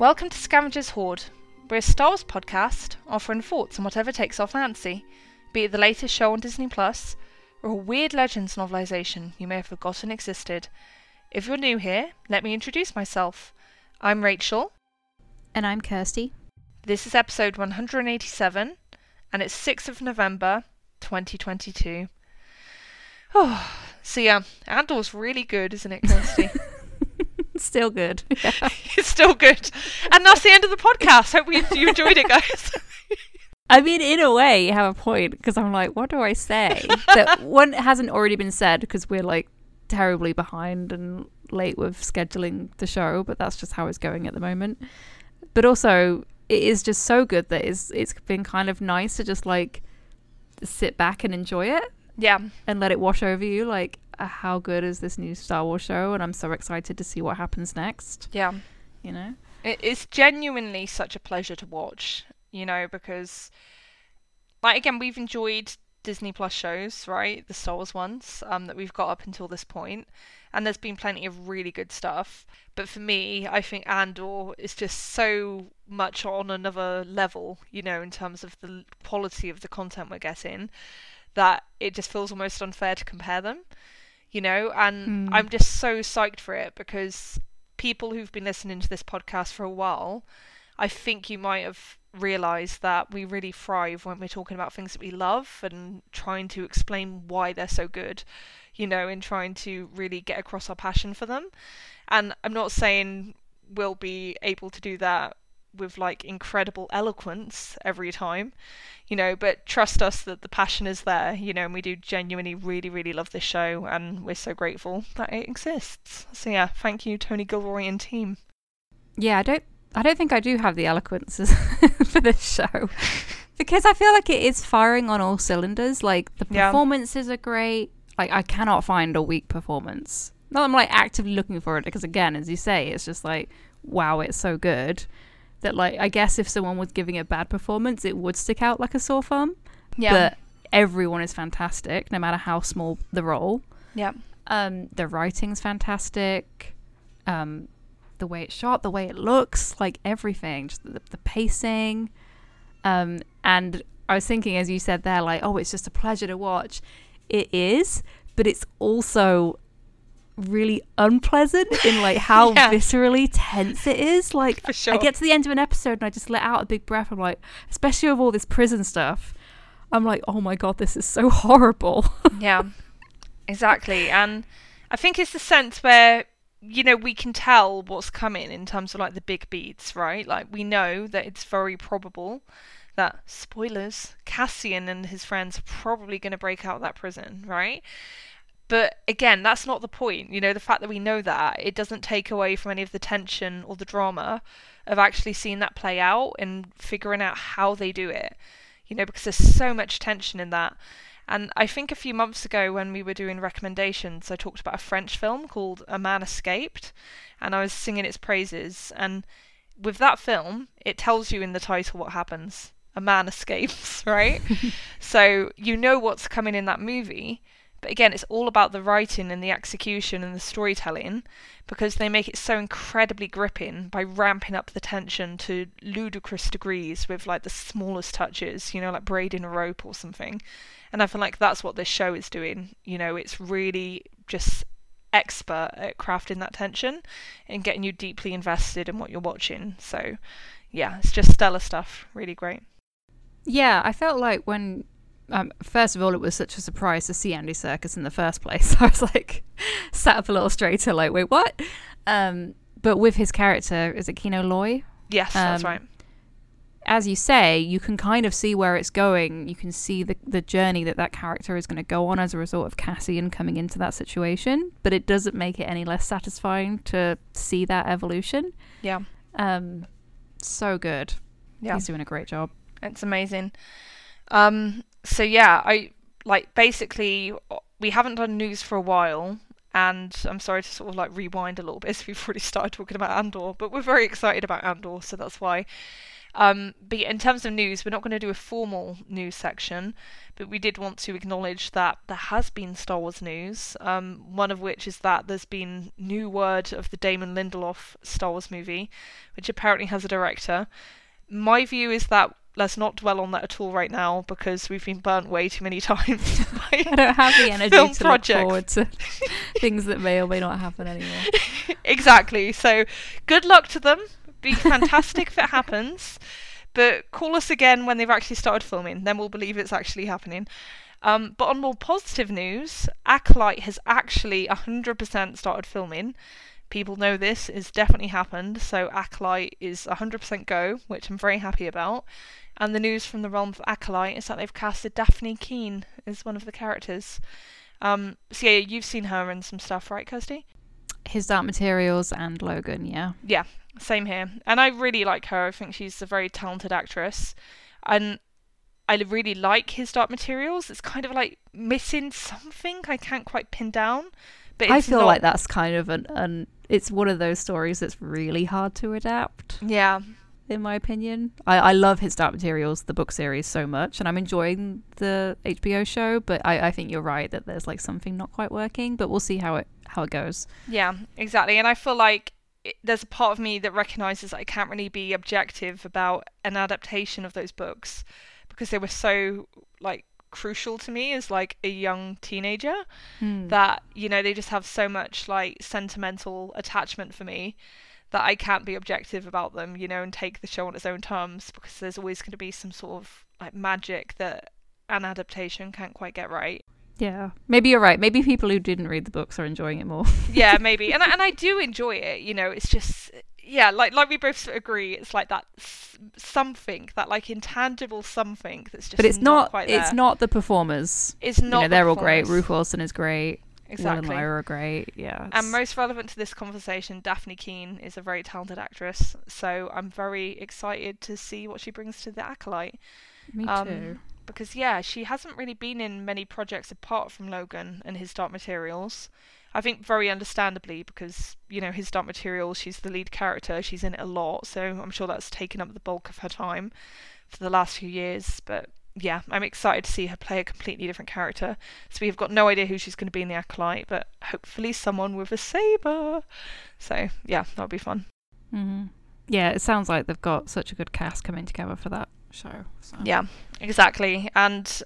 Welcome to Scavenger's Horde. We're a Star Wars podcast offering thoughts on whatever takes our fancy, be it the latest show on Disney Plus or a weird Legends novelisation you may have forgotten existed. If you're new here, let me introduce myself. I'm Rachel. And I'm Kirsty. This is episode 187, and it's 6th of November, 2022. Oh, so yeah, Andor's really good, isn't it, Kirsty? Still good. Yeah. It's still good. And that's the end of the podcast. Hope you enjoyed it, guys. I mean, in a way, you have a point, because I'm like, what do I say? That one hasn't already been said, because we're like terribly behind and late with scheduling the show, but that's just how it's going at the moment. But also, it is just so good that it's been kind of nice to just like sit back and enjoy it. Yeah. And let it wash over you, like, how good is this new Star Wars show? And I'm so excited to see what happens next. Yeah. You know? It's genuinely such a pleasure to watch, you know, because, like, again, we've enjoyed Disney Plus shows, right? The Star Wars ones that we've got up until this point. And there's been plenty of really good stuff. But for me, I think Andor is just so much on another level, you know, in terms of the quality of the content we're getting, that it just feels almost unfair to compare them, you know? And I'm just so psyched for it, because people who've been listening to this podcast for a while, I think you might have realised that we really thrive when we're talking about things that we love and trying to explain why they're so good, you know, and trying to really get across our passion for them. And I'm not saying we'll be able to do that with like incredible eloquence every time, you know, but trust us that the passion is there, you know, and we do genuinely really, really love this show, and we're so grateful that it exists. So yeah, thank you, Tony Gilroy and team. Yeah, I don't think I do have the eloquence for this show, because I feel like it is firing on all cylinders. Like, the performances are great. Like, I cannot find a weak performance. Not that I'm like actively looking for it, because again, as you say, it's just like, wow, it's so good. That, like, I guess if someone was giving a bad performance, it would stick out like a sore thumb. Yeah. But everyone is fantastic, no matter how small the role. Yeah. The writing's fantastic. The way it's shot, the way it looks, like everything, just the pacing. And I was thinking, as you said there, like, oh, it's just a pleasure to watch. It is, but it's also really unpleasant in like how viscerally tense it is. Like, for sure. I get to the end of an episode and I just let out a big breath. I'm like, especially with all this prison stuff, I'm like, oh my god, this is so horrible. Yeah, exactly. And I think it's the sense where, you know, we can tell what's coming in terms of like the big beats, right? Like, we know that it's very probable that, spoilers, Cassian and his friends are probably going to break out of that prison, right? But again, that's not the point. You know, the fact that we know that, it doesn't take away from any of the tension or the drama of actually seeing that play out and figuring out how they do it, you know, because there's so much tension in that. And I think a few months ago when we were doing recommendations, I talked about a French film called A Man Escaped, and I was singing its praises. And with that film, it tells you in the title what happens. A man escapes, right? So you know what's coming in that movie. But again, it's all about the writing and the execution and the storytelling, because they make it so incredibly gripping by ramping up the tension to ludicrous degrees with like the smallest touches, you know, like braiding a rope or something. And I feel like that's what this show is doing. You know, it's really just expert at crafting that tension and getting you deeply invested in what you're watching. So yeah, it's just stellar stuff. Really great. Yeah, I felt like when first of all, it was such a surprise to see Andy Serkis in the first place. I was like, sat up a little straighter, like, wait, what? But with his character, is it Kino Loy? Yes, that's right. As you say, you can kind of see where it's going. You can see the journey that character is going to go on as a result of Cassian coming into that situation. But it doesn't make it any less satisfying to see that evolution. Yeah. So good. Yeah. He's doing a great job. It's amazing. So yeah, I like, basically we haven't done news for a while, and I'm sorry to sort of like rewind a little bit, so we've already started talking about Andor, but we're very excited about Andor, so that's why. But in terms of news, we're not going to do a formal news section, but we did want to acknowledge that there has been Star Wars news, one of which is that there's been new word of the Damon Lindelof Star Wars movie, which apparently has a director. My view is that let's not dwell on that at all right now, because we've been burnt way too many times by I don't have the energy to look forward to things that may or may not happen anymore. Exactly. So good luck to them. Be fantastic if it happens, but call us again when they've actually started filming, then we'll believe it's actually happening. But on more positive news, Acolyte has actually 100% started filming. People know this, it's definitely happened, so Acolyte is 100% go, which I'm very happy about. And the news from the realm of Acolyte is that they've casted Daphne Keen as one of the characters. So yeah, you've seen her in some stuff, right, Kirsty? His Dark Materials and Logan, yeah. Yeah. Same here. And I really like her. I think she's a very talented actress. And I really like His Dark Materials. It's kind of like missing something I can't quite pin down. But I feel like that's kind of an it's one of those stories that's really hard to adapt. Yeah. In my opinion. I love His Dark Materials, the book series, so much, and I'm enjoying the HBO show, but I think you're right that there's like something not quite working, but we'll see how it goes. Yeah, exactly. And I feel like there's a part of me that recognises I can't really be objective about an adaptation of those books because they were so like crucial to me as like a young teenager that, you know, they just have so much like sentimental attachment for me that I can't be objective about them, you know, and take the show on its own terms, because there's always going to be some sort of like magic that an adaptation can't quite get right. Yeah, maybe you're right. Maybe people who didn't read the books are enjoying it more. Yeah, maybe. And I do enjoy it, you know, it's just, yeah, like we both agree, it's like that something, that like intangible something that's just, but it's not quite there. It's not the performers. It's not, you know, they're all great. Ruth Wilson is great. Exactly. Will and Lyra are great, yeah. And most relevant to this conversation, Daphne Keen is a very talented actress, so I'm very excited to see what she brings to The Acolyte. Me too. Because, yeah, she hasn't really been in many projects apart from Logan and His Dark Materials. I think very understandably, because, you know, His Dark Materials, she's the lead character, she's in it a lot, so I'm sure that's taken up the bulk of her time for the last few years. But, yeah, I'm excited to see her play a completely different character. So we have got no idea who she's going to be in The Acolyte, but hopefully someone with a saber. So, yeah, that'll be fun. Mm-hmm. Yeah, it sounds like they've got such a good cast coming together for that show. So. Yeah, exactly. And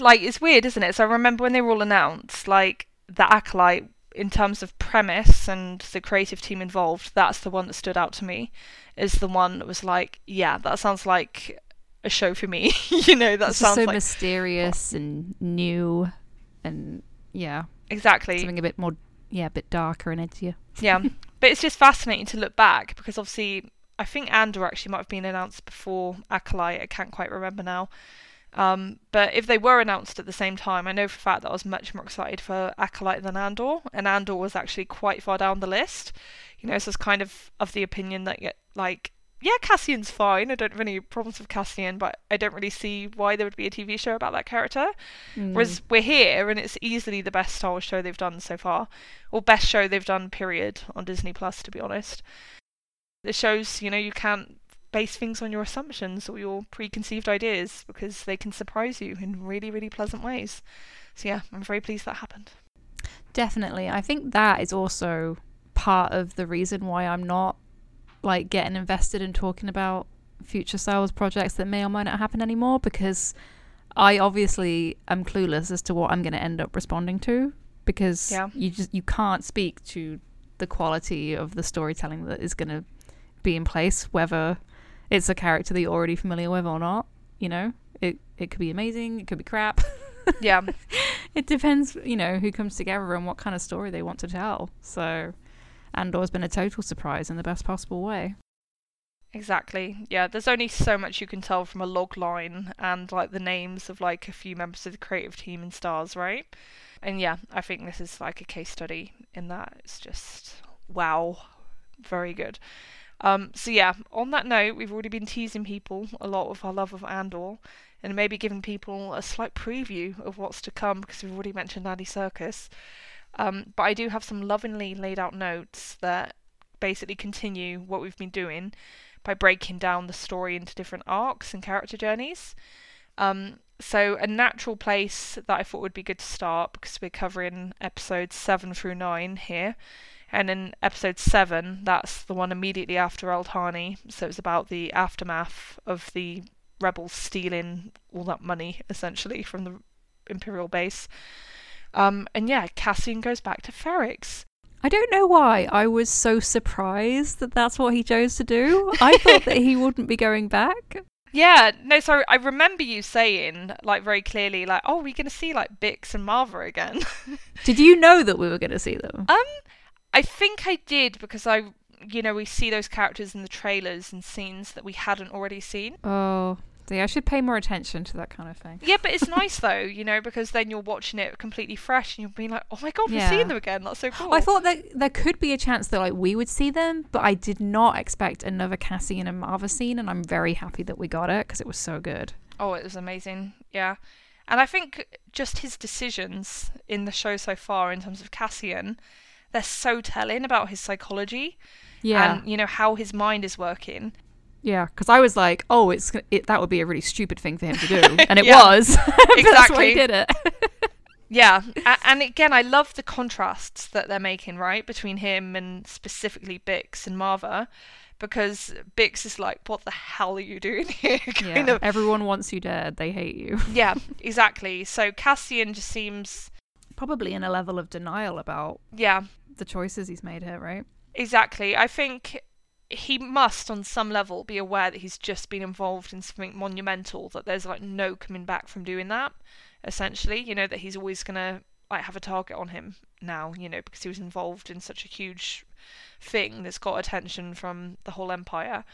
like, it's weird, isn't it? So I remember when they were all announced, like The Acolyte, in terms of premise and the creative team involved, that's the one that stood out to me, is the one that was like, yeah, that sounds like a show for me. You know, that it's sounds so like mysterious and new, and yeah, exactly, something a bit more, yeah, a bit darker and edgier. Yeah, but it's just fascinating to look back, because obviously I think Andor actually might have been announced before Acolyte, I can't quite remember now. But if they were announced at the same time, I know for a fact that I was much more excited for Acolyte than Andor, and Andor was actually quite far down the list. You know, so it's kind of the opinion that, like, yeah, Cassian's fine, I don't have any problems with Cassian, but I don't really see why there would be a TV show about that character. Whereas we're here, and it's easily the best Star Wars show they've done so far, or best show they've done, period, on Disney Plus, to be honest. It shows, you know, you can't base things on your assumptions or your preconceived ideas, because they can surprise you in really, really pleasant ways. So yeah, I'm very pleased that happened. Definitely. I think that is also part of the reason why I'm not like getting invested in talking about future Star Wars projects that may or may not happen anymore, because I obviously am clueless as to what I'm going to end up responding to, because you can't speak to the quality of the storytelling that is going to be in place, whether it's a character that you're already familiar with or not. You know, it could be amazing, it could be crap. Yeah. It depends, you know, who comes together and what kind of story they want to tell. So Andor's been a total surprise in the best possible way. Exactly. Yeah, there's only so much you can tell from a log line and like the names of like a few members of the creative team and stars, right? And yeah, I think this is like a case study in that. It's just wow, very good. So yeah, on that note, we've already been teasing people a lot with our love of Andor, and maybe giving people a slight preview of what's to come, because we've already mentioned Andy Serkis. But I do have some lovingly laid out notes that basically continue what we've been doing, by breaking down the story into different arcs and character journeys. So a natural place that I thought would be good to start, because we're covering episodes 7 through 9 here, and in episode 7, that's the one immediately after Aldhani, so it's about the aftermath of the rebels stealing all that money, essentially, from the Imperial base. And yeah, Cassian goes back to Ferrix. I don't know why I was so surprised that that's what he chose to do. I thought that he wouldn't be going back. Yeah, no, so I remember you saying, like, very clearly, like, oh, we're going to see, like, Bix and Maarva again. Did you know that we were going to see them? I think I did, because I, you know, we see those characters in the trailers and scenes that we hadn't already seen. Oh, yeah, I should pay more attention to that kind of thing. Yeah, but it's nice, though, you know, because then you're watching it completely fresh and you'll be like, oh my God, we're seeing them again. That's so cool. I thought that there could be a chance that, like, we would see them, but I did not expect another Cassian and Maarva scene, and I'm very happy that we got it because it was so good. Oh, it was amazing. Yeah. And I think just his decisions in the show so far in terms of Cassian, they're so telling about his psychology and, you know, how his mind is working. Yeah, because I was like, oh, that would be a really stupid thing for him to do. And it was. Exactly. That's why he did it. Yeah. And again, I love the contrasts that they're making, right, between him and specifically Bix and Maarva, because Bix is like, what the hell are you doing here? kind of. Everyone wants you dead. They hate you. Yeah, exactly. So Cassian just seems... probably in a level of denial about the choices he's made here, right? Exactly. I think he must, on some level, be aware that he's just been involved in something monumental, that there's, like, no coming back from doing that, essentially. You know, that he's always going to, like, have a target on him now, you know, because he was involved in such a huge thing that's got attention from the whole empire.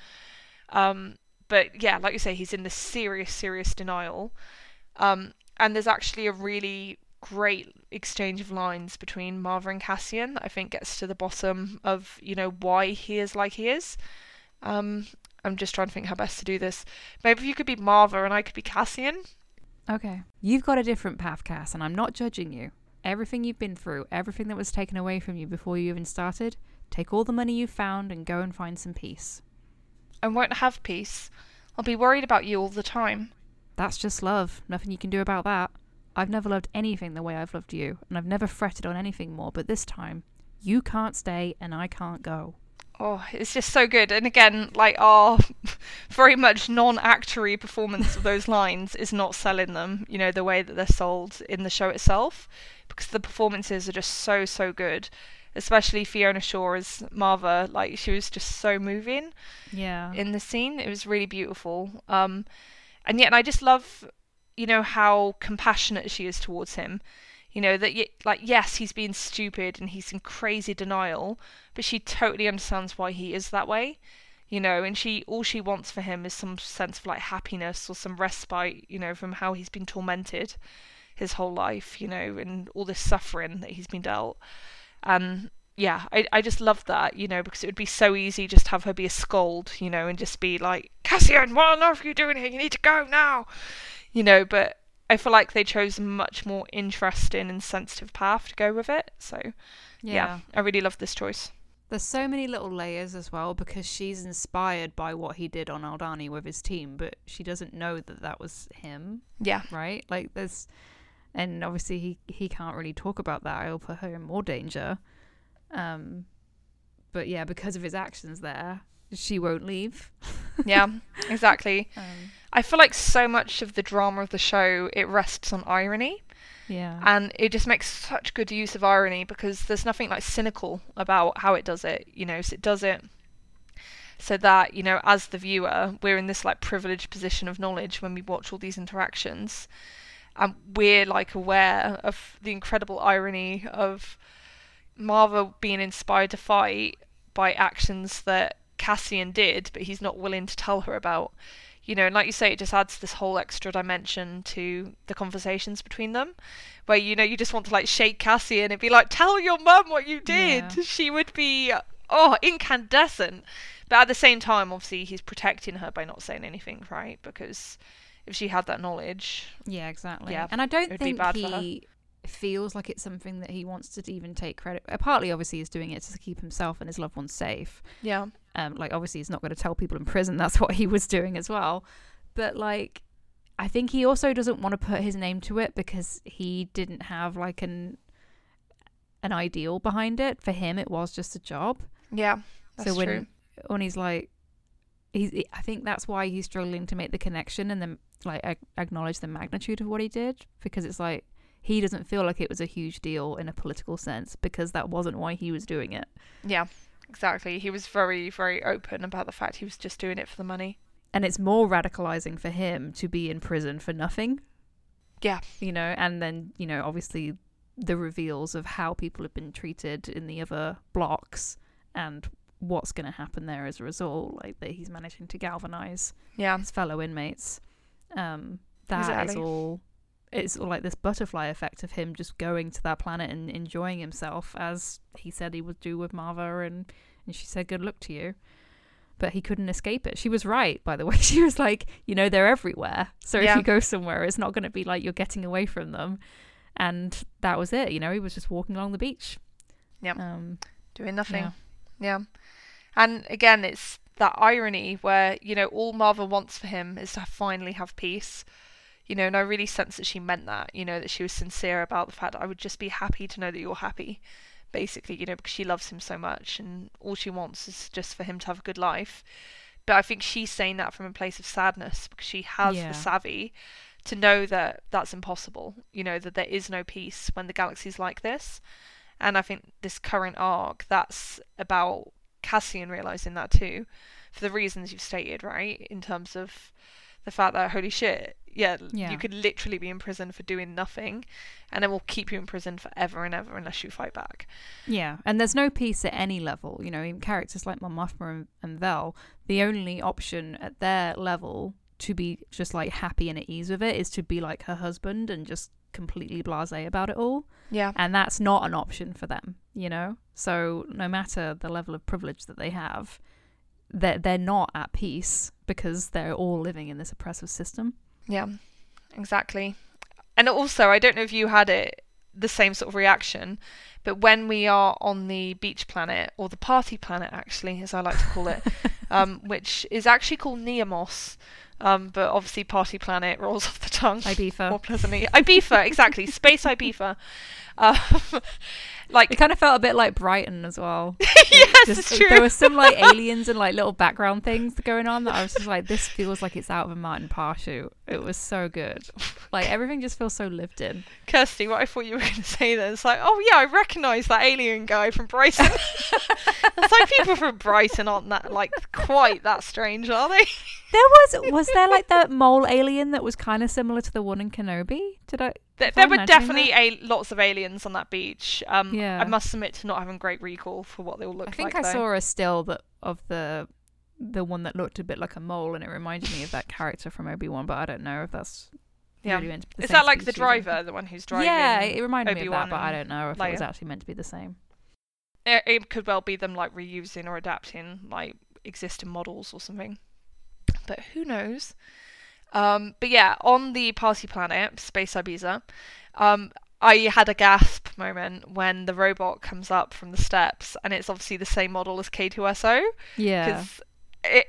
But, yeah, like you say, he's in this serious, serious denial. And there's actually a really... great exchange of lines between Maarva and Cassian that I think gets to the bottom of, you know, why he is like he is. I'm just trying to think how best to do this. Maybe you could be Maarva and I could be Cassian. Okay. You've got a different path, Cass, and I'm not judging you. Everything you've been through, everything that was taken away from you before you even started, take all the money you found and go and find some peace. I won't have peace. I'll be worried about you all the time. That's just love. Nothing you can do about that. I've never loved anything the way I've loved you, and I've never fretted on anything more, but this time, you can't stay and I can't go. Oh, it's just so good. And again, like, our very much non-actory performance of those lines is not selling them, you know, the way that they're sold in the show itself, because the performances are just so, so good. Especially Fiona Shaw as Maarva, like, she was just so moving in the scene. It was really beautiful. And yet, I just love... you know, how compassionate she is towards him. You know, that, like, yes, he's being stupid and he's in crazy denial, but she totally understands why he is that way, you know, and all she wants for him is some sense of, like, happiness or some respite, you know, from how he's been tormented his whole life, you know, and all this suffering that he's been dealt. Yeah, I just love that, you know, because it would be so easy just to have her be a scold, you know, and just be like, Cassian, what on earth are you doing here? You need to go now. You know, but I feel like they chose a much more interesting and sensitive path to go with it. So, yeah, I really love this choice. There's so many little layers as well, because she's inspired by what he did on Aldhani with his team, but she doesn't know that that was him. Yeah. Right? Like, there's... and obviously he can't really talk about that. It'll put her in more danger. But, yeah, because of his actions there... she won't leave. Yeah, exactly. I feel like so much of the drama of the show, it rests on irony. Yeah. And it just makes such good use of irony, because there's nothing, like, cynical about how it does it, you know. So it does it so that, you know, as the viewer, we're in this, like, privileged position of knowledge when we watch all these interactions. And we're, like, aware of the incredible irony of Maarva being inspired to fight by actions that Cassian did, but he's not willing to tell her about, you know. And like you say, it just adds this whole extra dimension to the conversations between them, where, you know, you just want to, like, shake Cassian and be like, tell your mum what you did. She would be incandescent. But at the same time, obviously, he's protecting her by not saying anything, right? Because if she had that knowledge, and I don't think he feels like it's something that he wants to even take credit. Partly, obviously, he's doing it to keep himself and his loved ones safe. Yeah. Like, obviously he's not going to tell people in prison that's what he was doing as well, but like I think he also doesn't want to put his name to it because he didn't have like an ideal behind it. For him it was just a job. Yeah, that's so when he's like, I think that's why he's struggling to make the connection and then like acknowledge the magnitude of what he did, because it's like he doesn't feel like it was a huge deal in a political sense because that wasn't why he was doing it. Yeah, exactly. He was very, very open about the fact he was just doing it for the money. And it's more radicalizing for him to be in prison for nothing. Yeah. You know, and then, you know, obviously the reveals of how people have been treated in the other blocks and what's going to happen there as a result, like that he's managing to galvanize his fellow inmates. It's all like this butterfly effect of him just going to that planet and enjoying himself as he said he would do with Maarva, and she said, good luck to you. But he couldn't escape it. She was right, by the way. She was like, you know, they're everywhere. So if you go somewhere, it's not going to be like you're getting away from them. And that was it. You know, he was just walking along the beach. Yeah. Doing nothing. Yeah. And again, it's that irony where, you know, all Maarva wants for him is to finally have peace. You know, and I really sense that she meant that, you know, that she was sincere about the fact that I would just be happy to know that you're happy, basically, you know, because she loves him so much and all she wants is just for him to have a good life. But I think she's saying that from a place of sadness because she has the savvy to know that that's impossible, you know, that there is no peace when the galaxy's like this. And I think this current arc, that's about Cassian realising that too, for the reasons you've stated, right? In terms of the fact that, holy shit, you could literally be in prison for doing nothing and then we'll keep you in prison forever and ever unless you fight back. Yeah, and there's no peace at any level. You know, in characters like Mon Mothma and Vel, the only option at their level to be just like happy and at ease with it is to be like her husband and just completely blasé about it all. Yeah. And that's not an option for them, you know? So no matter the level of privilege that they have, they're not at peace because they're all living in this oppressive system. Yeah, exactly. And also, I don't know if you had it the same sort of reaction, but when we are on the beach planet, or the party planet actually, as I like to call it, which is actually called Neamos, but obviously party planet rolls off the tongue. Ibiza. More pleasantly. Ibiza, exactly. Space Ibiza. Like, it kind of felt a bit like Brighton as well. Yes, just, it's true. There were some like aliens and like little background things going on that I was just like, this feels like it's out of a Martin Parr shoot. It was so good. Like everything just feels so lived in. Kirsty, what I thought you were going to say then, it's like, oh yeah, I recognise that alien guy from Brighton. It's like people from Brighton aren't that like quite that strange, are they? There was there like that mole alien that was kind of similar to the one in Kenobi? There were definitely lots of aliens on that beach. I must admit to not having great recall for what they all looked like. I saw a still of the one that looked a bit like a mole, and it reminded me of that character from Obi-Wan. But I don't know if that's really meant to be the same. Is that like the driver, the one who's driving? Yeah, it reminded me of that, but I don't know if it was actually meant to be the same. It could well be them like reusing or adapting like existing models or something, but who knows. But yeah, on the party planet, Space Ibiza, I had a gasp moment when the robot comes up from the steps, and it's obviously the same model as K2SO. Yeah. Because,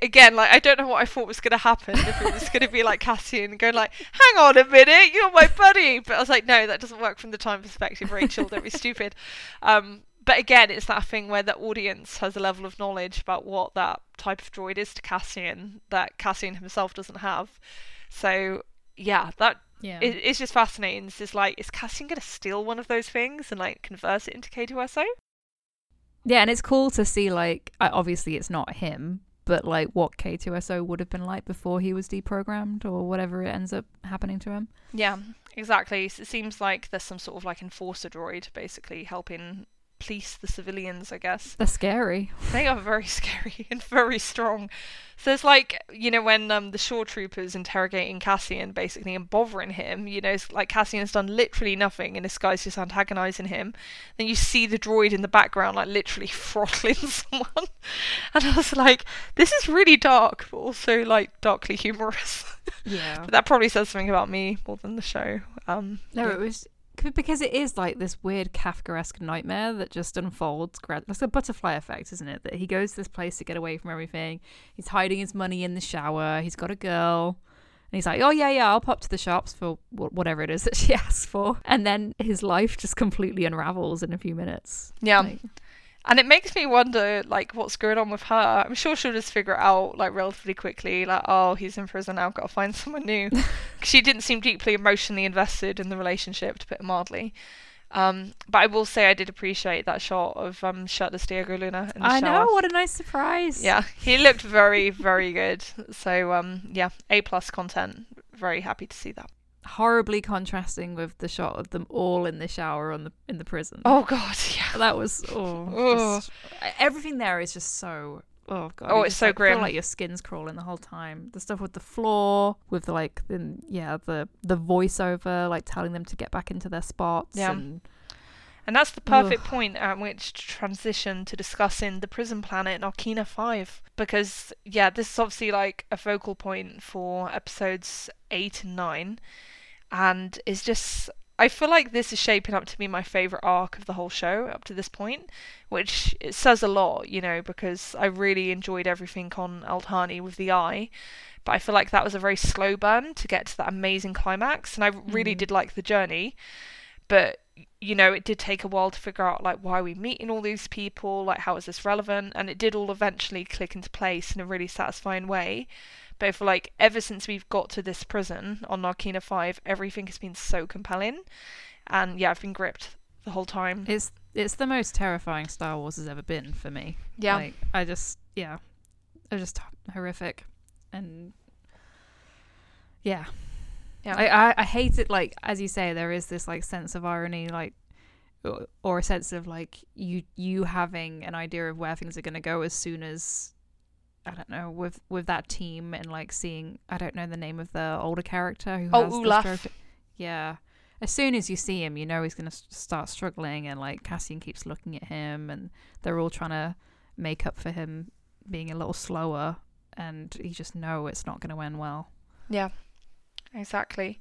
again, like, I don't know what I thought was going to happen, if it was going to be like Cassian going like, hang on a minute, you're my buddy. But I was like, no, that doesn't work from the time perspective, Rachel, don't be stupid. But again, it's that thing where the audience has a level of knowledge about what that type of droid is to Cassian that Cassian himself doesn't have. So yeah, it's just fascinating. It's just like, is Cassian going to steal one of those things and like convert it into K2SO? Yeah, and it's cool to see like, obviously it's not him, but like what K2SO would have been like before he was deprogrammed or whatever it ends up happening to him. Yeah, exactly. So it seems like there's some sort of like enforcer droid basically helping police the civilians, I guess. They're scary. They are very scary and very strong. So it's like, you know, when the shore troopers interrogating Cassian basically and bothering him, you know, it's like Cassian's done literally nothing and this guy's just antagonizing him. Then you see the droid in the background like literally throttling someone. And I was like, this is really dark, but also like darkly humorous. Yeah. But that probably says something about me more than the show. No, it was... because it is like this weird Kafkaesque nightmare that just unfolds. That's a butterfly effect, isn't it? That he goes to this place to get away from everything. He's hiding his money in the shower. He's got a girl. And he's like, oh, yeah, I'll pop to the shops for whatever it is that she asks for. And then his life just completely unravels in a few minutes. Yeah. Like, and it makes me wonder, like, what's going on with her. I'm sure she'll just figure it out, like, relatively quickly. Like, oh, he's in prison now, I've got to find someone new. Because she didn't seem deeply emotionally invested in the relationship, to put it mildly. But I will say I did appreciate that shot of shirtless Diego Luna in the shower. I know, what a nice surprise. Yeah, he looked very, very good. So, yeah, A+ content. Very happy to see that. Horribly contrasting with the shot of them all in the shower in the prison. Oh god, yeah, that was just, everything there is just so it's so grim. I feel like your skin's crawling the whole time. The stuff with the floor, with the voiceover, like telling them to get back into their spots. Yeah. And that's the perfect point at which to transition to discussing the prison planet Narkina 5. Because, yeah, this is obviously like a focal point for episodes 8 and 9. And it's just, I feel like this is shaping up to be my favourite arc of the whole show up to this point. Which it says a lot, you know, because I really enjoyed everything on Aldhani with the Eye. But I feel like that was a very slow burn to get to that amazing climax. And I really did like the journey. But, you know, it did take a while to figure out, like, why are we meeting all these people? Like, how is this relevant? And it did all eventually click into place in a really satisfying way. But I feel like ever since we've got to this prison on Narkina 5, everything has been so compelling. And, yeah, I've been gripped the whole time. It's the most terrifying Star Wars has ever been for me. Yeah. Like, it was just horrific. And, yeah. Yeah. I hate it, like, as you say, there is this, like, sense of irony, like, or a sense of, like, you having an idea of where things are going to go as soon as, I don't know, with that team and, like, seeing, I don't know the name of the older character who has Olaf. Yeah. As soon as you see him, you know he's going to start struggling, and, like, Cassian keeps looking at him, and they're all trying to make up for him being a little slower, and you just know it's not going to end well. Yeah. Exactly.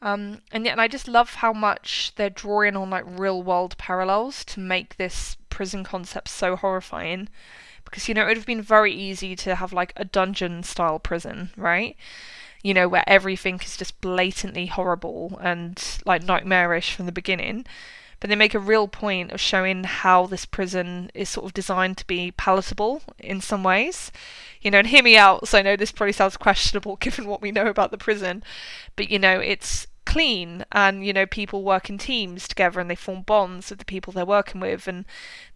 And I just love how much they're drawing on, like, real world parallels to make this prison concept so horrifying, because, you know, it would have been very easy to have, like, a dungeon style prison, right? You know, where everything is just blatantly horrible and, like, nightmarish from the beginning. But they make a real point of showing how this prison is sort of designed to be palatable in some ways. You know, and hear me out, so I know this probably sounds questionable given what we know about the prison. But, you know, it's clean, and, you know, people work in teams together and they form bonds with the people they're working with. And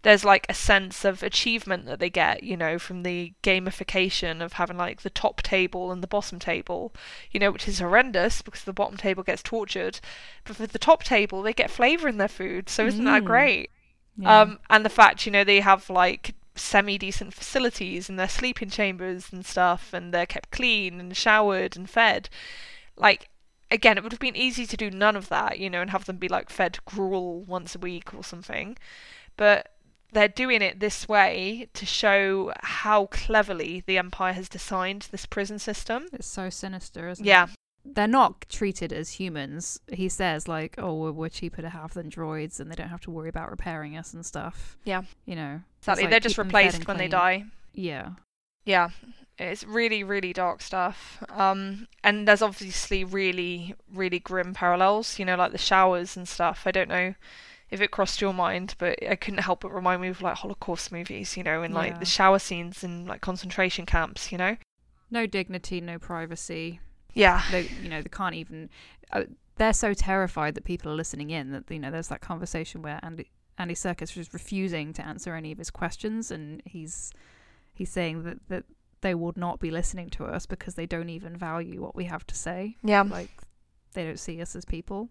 there's, like, a sense of achievement that they get, you know, from the gamification of having, like, the top table and the bottom table, you know, which is horrendous because the bottom table gets tortured, but for the top table they get flavour in their food, so isn't that great? Yeah. And the fact, you know, they have, like, semi-decent facilities and their sleeping chambers and stuff, and they're kept clean and showered and fed. Like, again, it would have been easy to do none of that, you know, and have them be, like, fed gruel once a week or something. But they're doing it this way to show how cleverly the Empire has designed this prison system. It's so sinister, isn't it? Yeah. They're not treated as humans. He says, like, oh, we're cheaper to have than droids, and they don't have to worry about repairing us and stuff. Yeah. You know. Exactly. Like, they're just replaced when they die. Yeah. Yeah. It's really, really dark stuff. And there's obviously really, really grim parallels, you know, like the showers and stuff. I don't know if it crossed your mind, but I couldn't help but remind me of, like, Holocaust movies, you know, and, like, the shower scenes in, like, concentration camps, you know? No dignity, no privacy. Yeah. They can't even... they're so terrified that people are listening in that, you know, there's that conversation where Andy Serkis was refusing to answer any of his questions, and he's saying that they would not be listening to us because they don't even value what we have to say. Yeah. Like, they don't see us as people.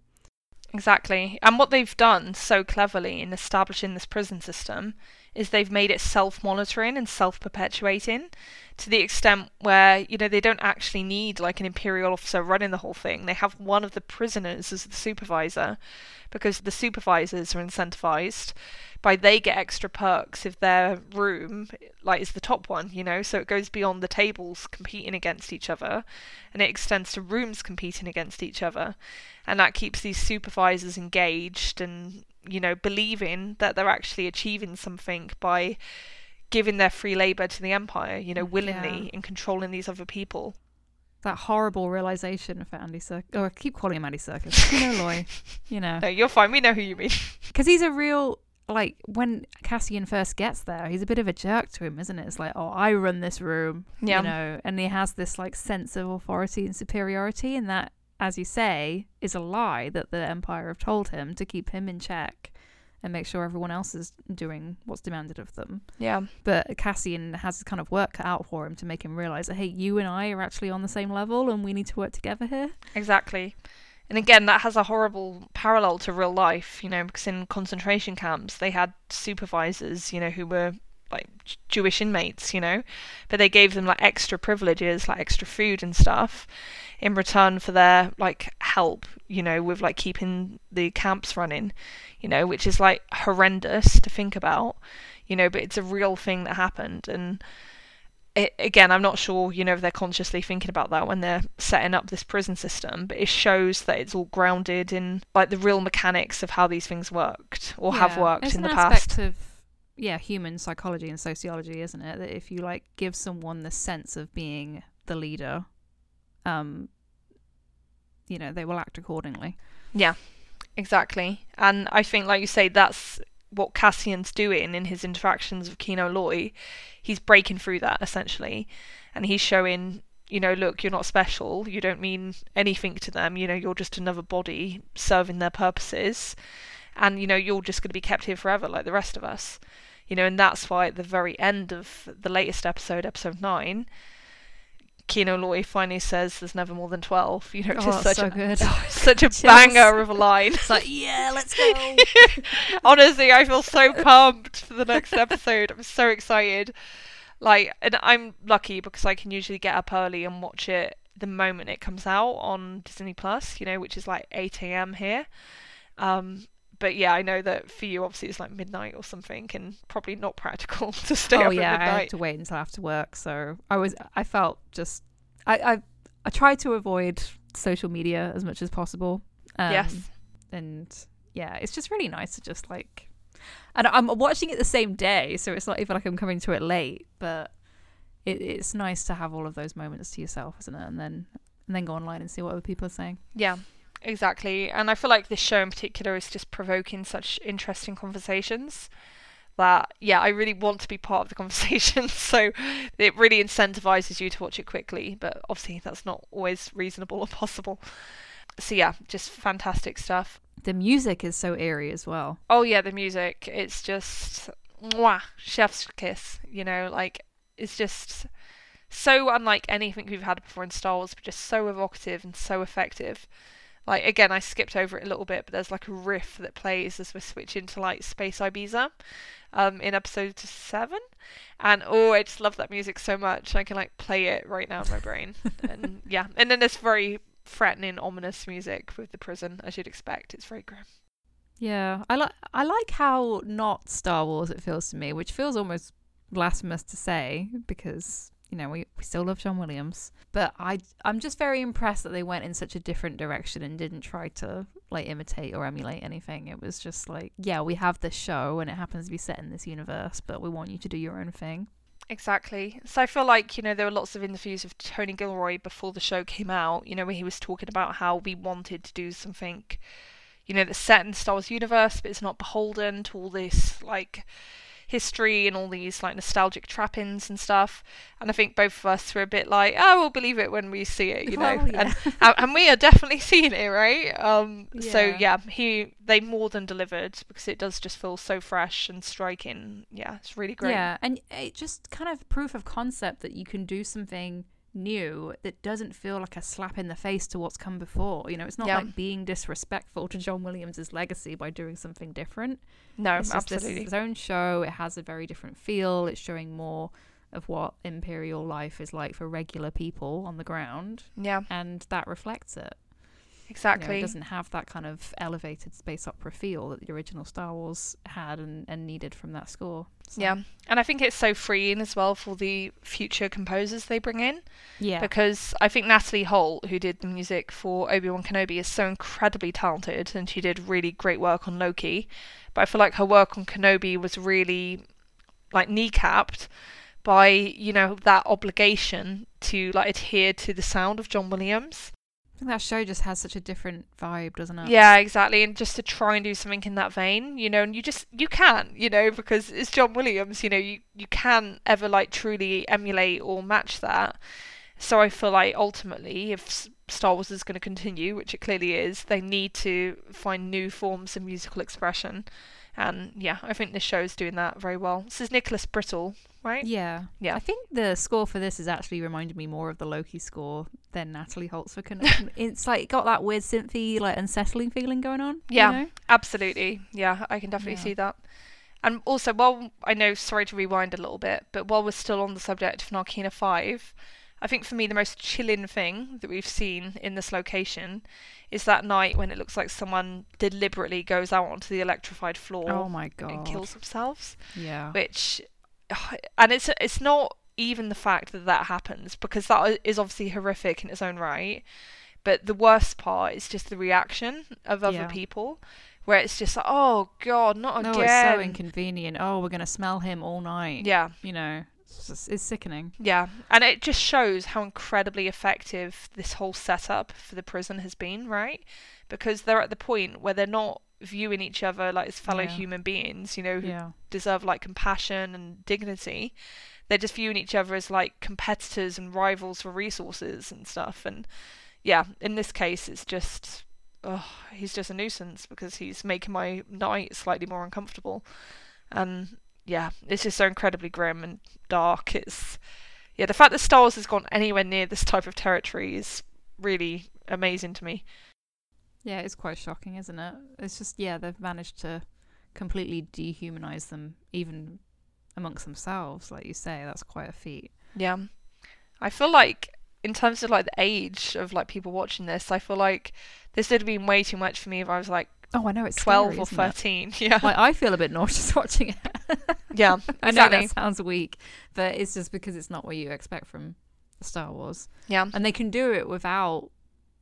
Exactly. And what they've done so cleverly in establishing this prison system is they've made it self-monitoring and self-perpetuating to the extent where, you know, they don't actually need like an Imperial officer running the whole thing. They have one of the prisoners as the supervisor because the supervisors are incentivized by they get extra perks if their room like is the top one, you know, so it goes beyond the tables competing against each other and it extends to rooms competing against each other, and that keeps these supervisors engaged and, you know, believing that they're actually achieving something by giving their free labour to the Empire, you know, willingly, and controlling these other people. That horrible realisation for Andy Serkis. Oh, I keep calling him Andy Serkis. You know, Loy. You know. No, you're fine. We know who you mean. Because he's a real, like, when Cassian first gets there, he's a bit of a jerk to him, isn't it? It's like, oh, I run this room, yeah. You know, and he has this, like, sense of authority and superiority, and that, as you say, is a lie that the Empire have told him to keep him in check and make sure everyone else is doing what's demanded of them. Yeah. But Cassian has this kind of work cut out for him to make him realise that, hey, you and I are actually on the same level and we need to work together here. Exactly. And again, that has a horrible parallel to real life, you know, because in concentration camps, they had supervisors, you know, who were like Jewish inmates, you know, but they gave them like extra privileges, like extra food and stuff in return for their like help, you know, with like keeping the camps running, you know, which is like horrendous to think about, you know, but it's a real thing that happened. And it, again, I'm not sure, you know, if they're consciously thinking about that when they're setting up this prison system, but it shows that it's all grounded in like the real mechanics of how these things worked or have worked in the past. Yeah, human psychology and sociology, isn't it? That if you like give someone the sense of being the leader, you know, they will act accordingly. Yeah, exactly. And I think, like you say, that's what Cassian's doing in his interactions with K2SO Loy. He's breaking through that essentially, and he's showing, you know, look, you're not special. You don't mean anything to them. You know, you're just another body serving their purposes. And, you know, you're just going to be kept here forever like the rest of us. You know, and that's why at the very end of the latest episode, episode 9, K2SO Loy finally says there's never more than 12. You know, it's such a banger of a line. It's like, yeah, let's go. Honestly, I feel so pumped for the next episode. I'm so excited. Like, and I'm lucky because I can usually get up early and watch it the moment it comes out on Disney Plus, you know, which is like 8 a.m. here. But yeah, I know that for you, obviously, it's like midnight or something, and probably not practical to stay up at midnight. I had to wait until after work, so I tried to avoid social media as much as possible. Yes. And yeah, it's just really nice to just like, and I'm watching it the same day, so it's not even like I'm coming to it late, but it's nice to have all of those moments to yourself, isn't it? And then go online and see what other people are saying. Yeah. Exactly. And I feel like this show in particular is just provoking such interesting conversations that, yeah, I really want to be part of the conversation. So it really incentivizes you to watch it quickly. But obviously that's not always reasonable or possible. So yeah, just fantastic stuff. The music is so eerie as well. Oh yeah, the music. It's just, mwah, chef's kiss, you know, like it's just so unlike anything we've had before in Star Wars, but just so evocative and so effective. Like, again, I skipped over it a little bit, but there's like a riff that plays as we switch into like Space Ibiza in episode 7. And oh, I just love that music so much. I can like play it right now in my brain. And yeah. And then there's very threatening, ominous music with the prison, as you'd expect. It's very grim. Yeah. I like how not Star Wars it feels to me, which feels almost blasphemous to say because, you know, we still love John Williams, but I'm just very impressed that they went in such a different direction and didn't try to like imitate or emulate anything. It was just like, yeah, we have this show and it happens to be set in this universe, but we want you to do your own thing. Exactly. So I feel like, you know, there were lots of interviews with Tony Gilroy before the show came out, you know, where he was talking about how we wanted to do something, you know, that's set in Star Wars universe, but it's not beholden to all this like history and all these like nostalgic trappings and stuff. And I think both of us were a bit like, oh, we'll believe it when we see it, you know. Oh, yeah. and we are definitely seeing it, right? Yeah. So yeah, they more than delivered because it does just feel so fresh and striking. Yeah, it's really great. Yeah, and it just kind of proof of concept that you can do something new that doesn't feel like a slap in the face to what's come before. You know, it's not like being disrespectful to John Williams's legacy by doing something different. No, it's absolutely. It's its own show. It has a very different feel. It's showing more of what Imperial life is like for regular people on the ground. Yeah. And that reflects it. Exactly. You know, it doesn't have that kind of elevated space opera feel that the original Star Wars had and needed from that score. So. Yeah. And I think it's so freeing as well for the future composers they bring in. Yeah. Because I think Natalie Holt, who did the music for Obi-Wan Kenobi, is so incredibly talented, and she did really great work on Loki. But I feel like her work on Kenobi was really like kneecapped by, you know, that obligation to like adhere to the sound of John Williams. That show just has such a different vibe, doesn't it? Yeah, exactly. And just to try and do something in that vein, you know, and you can't, you know, because it's John Williams, you know, you can't ever like truly emulate or match that. So I feel like ultimately, if Star Wars is going to continue, which it clearly is, they need to find new forms of musical expression. And yeah, I think this show is doing that very well. This is Nicholas Brittle, right? Yeah. Yeah. I think the score for this has actually reminded me more of the Loki score than Natalie Holt's for Kenobi. It's like got that weird synthy, like unsettling feeling going on. Yeah, you know? Absolutely. Yeah, I can definitely see that. And also, sorry to rewind a little bit, but while we're still on the subject of Narkina 5, I think for me the most chilling thing that we've seen in this location is that night when it looks like someone deliberately goes out onto the electrified floor and kills themselves. Yeah. Which, and it's not even the fact that that happens, because that is obviously horrific in its own right, but the worst part is just the reaction of other people. Where it's just like, oh God, not again. No, it's so inconvenient. Oh, we're going to smell him all night. Yeah. You know. It's sickening. Yeah, and it just shows how incredibly effective this whole setup for the prison has been, right? Because they're at the point where they're not viewing each other like as fellow human beings, you know, who deserve like compassion and dignity. They're just viewing each other as like competitors and rivals for resources and stuff. And yeah, in this case, it's just, he's just a nuisance because he's making my night slightly more uncomfortable. And yeah, it's just so incredibly grim and dark. It's the fact that Star Wars has gone anywhere near this type of territory is really amazing to me. Yeah, it's quite shocking, isn't it? It's just they've managed to completely dehumanize them, even amongst themselves, like you say. That's quite a feat. Yeah, I feel like in terms of like the age of like people watching this, I feel like this would have been way too much for me if I was like. Oh, I know, it's 12 scary, or 13. It? Yeah, like, I feel a bit nauseous watching it. Yeah, exactly. I know that sounds weak, but it's just because it's not what you expect from Star Wars. Yeah, and they can do it without,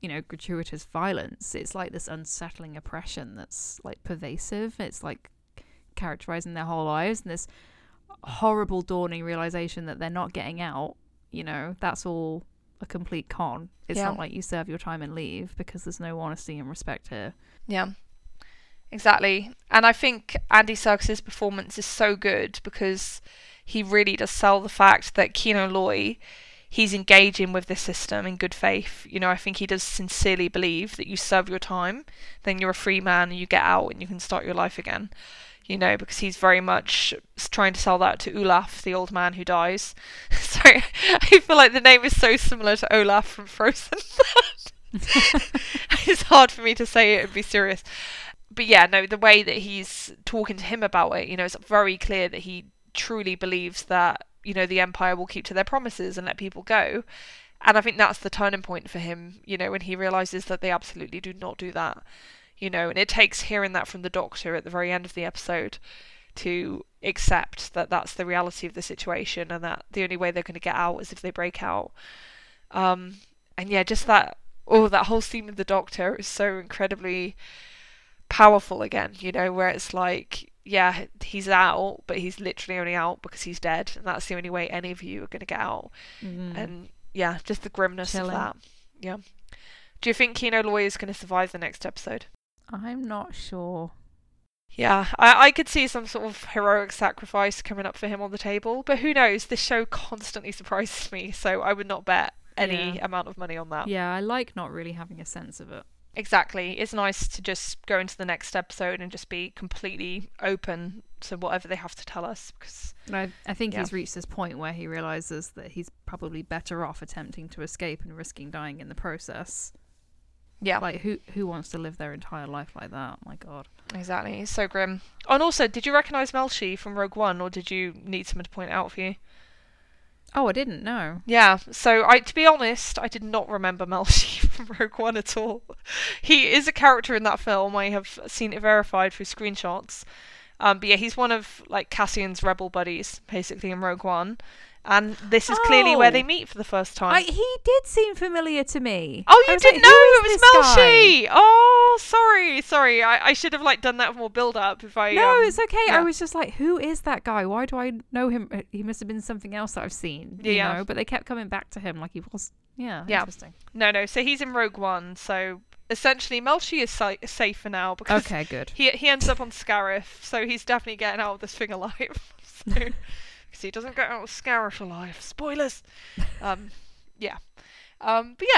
you know, gratuitous violence. It's like this unsettling oppression that's like pervasive. It's like characterizing their whole lives, and this horrible dawning realization that they're not getting out. You know, that's all a complete con. It's not like you serve your time and leave, because there's no honesty and respect here. Yeah. Exactly. And I think Andy Serkis' performance is so good because he really does sell the fact that Kino Loy, he's engaging with this system in good faith. You know, I think he does sincerely believe that you serve your time, then you're a free man and you get out and you can start your life again. You know, because he's very much trying to sell that to Olaf, the old man who dies. Sorry, I feel like the name is so similar to Olaf from Frozen. It's hard for me to say it and be serious. But yeah, no, the way that he's talking to him about it, you know, it's very clear that he truly believes that, you know, the Empire will keep to their promises and let people go. And I think that's the turning point for him, you know, when he realises that they absolutely do not do that, you know. And it takes hearing that from the Doctor at the very end of the episode to accept that that's the reality of the situation and that the only way they're going to get out is if they break out. And yeah, just that, that whole scene with the Doctor is so incredibly powerful again, you know, where it's like, yeah, he's out, but he's literally only out because he's dead, and that's the only way any of you are going to get out. And yeah, just the grimness of that. Yeah. Do you think Kino Loy is going to survive the next episode? I'm not sure. Yeah, I could see some sort of heroic sacrifice coming up for him on the table, but who knows? This show constantly surprises me, so I would not bet any amount of money on that. Yeah, I like not really having a sense of it. Exactly. It's nice to just go into the next episode and just be completely open to whatever they have to tell us. Because I think he's reached this point where he realizes that he's probably better off attempting to escape and risking dying in the process. Yeah. Like, who wants to live their entire life like that? Oh my God. Exactly. It's so grim. Oh, and also, did you recognise Melshi from Rogue One, or did you need someone to point it out for you? Oh, I didn't know. Yeah, so to be honest, I did not remember Melshi from Rogue One at all. He is a character in that film. I have seen it verified through screenshots. But yeah, he's one of like Cassian's rebel buddies, basically, in Rogue One. And this is clearly where they meet for the first time. He did seem familiar to me. Oh, you didn't know it was Melshi? Oh, sorry. I should have done that more build up. No, it's okay. Yeah. I was just like, who is that guy? Why do I know him? He must have been something else that I've seen. You know? But they kept coming back to him like he was. Yeah. Interesting. No. So he's in Rogue One. So essentially, Melshi is safe for now because he ends up on Scarif. So he's definitely getting out of this thing alive. So. Because he doesn't get out of Scarif alive. Spoilers! But yeah,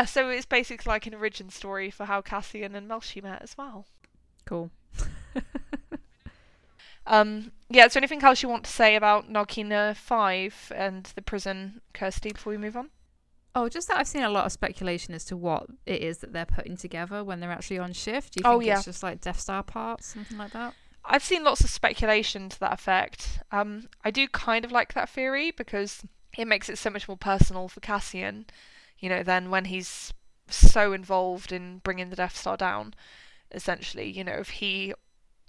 so it's basically like an origin story for how Cassian and Melshi met as well. Cool. So anything else you want to say about Narkina 5 and the prison, Kirsty, before we move on? Oh, just that I've seen a lot of speculation as to what it is that they're putting together when they're actually on shift. Do you think it's just like Death Star parts, something like that? I've seen lots of speculation to that effect. I do kind of like that theory because it makes it so much more personal for Cassian, than when he's so involved in bringing the Death Star down, essentially. If he,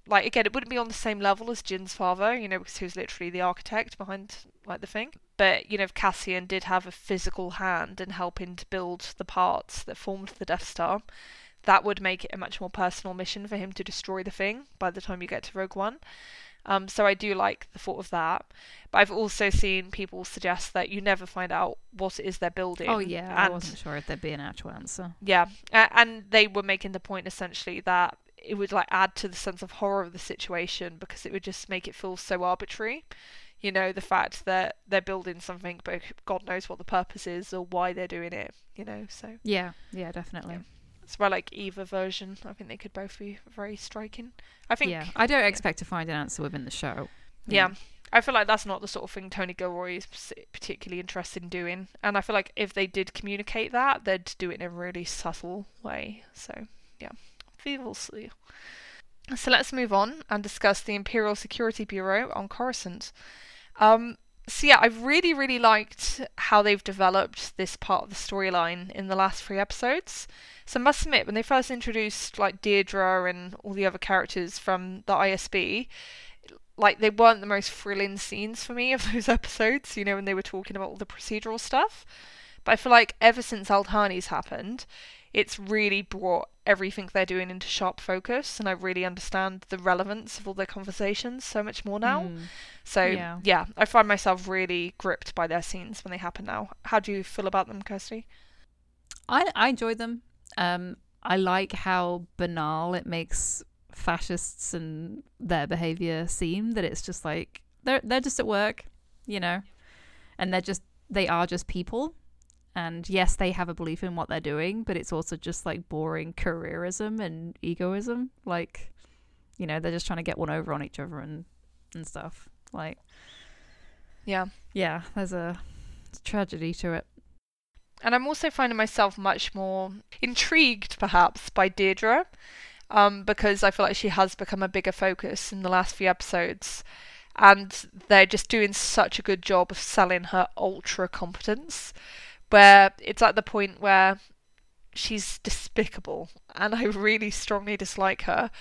again, it wouldn't be on the same level as Jin's father, because he was literally the architect behind, the thing. But, if Cassian did have a physical hand in helping to build the parts that formed the Death Star, that would make it a much more personal mission for him to destroy the thing by the time you get to Rogue One. So I do like the thought of that. But I've also seen people suggest that you never find out what it is they're building. Oh, yeah. I wasn't sure if there'd be an actual answer. Yeah. And they were making the point, essentially, that it would, add to the sense of horror of the situation because it would just make it feel so arbitrary. The fact that they're building something, but God knows what the purpose is or why they're doing it, so... Yeah, definitely. Yeah. It's more like either version. I think they could both be very striking. I think. Yeah, I don't expect to find an answer within the show. Yeah, I feel like that's not the sort of thing Tony Gilroy is particularly interested in doing. And I feel like if they did communicate that, they'd do it in a really subtle way. So, yeah, we will see. So let's move on and discuss the Imperial Security Bureau on Coruscant. I've really, really liked how they've developed this part of the storyline in the last 3 episodes. So I must admit, when they first introduced, Dedra and all the other characters from the ISB, they weren't the most thrilling scenes for me of those episodes, when they were talking about all the procedural stuff. But I feel like ever since Aldhani's happened, it's really brought everything they're doing into sharp focus, and I really understand the relevance of all their conversations so much more now. So I find myself really gripped by their scenes when they happen now. How do you feel about them, Kirsty? I enjoy them. I like how banal it makes fascists and their behaviour seem, that it's just they're just at work, and they are just people. And yes, they have a belief in what they're doing, but it's also just boring careerism and egoism. They're just trying to get one over on each other and stuff. There's a tragedy to it. And I'm also finding myself much more intrigued, perhaps, by Dedra, because I feel like she has become a bigger focus in the last few episodes. And they're just doing such a good job of selling her ultra competence, where it's at the point where she's despicable and I really strongly dislike her.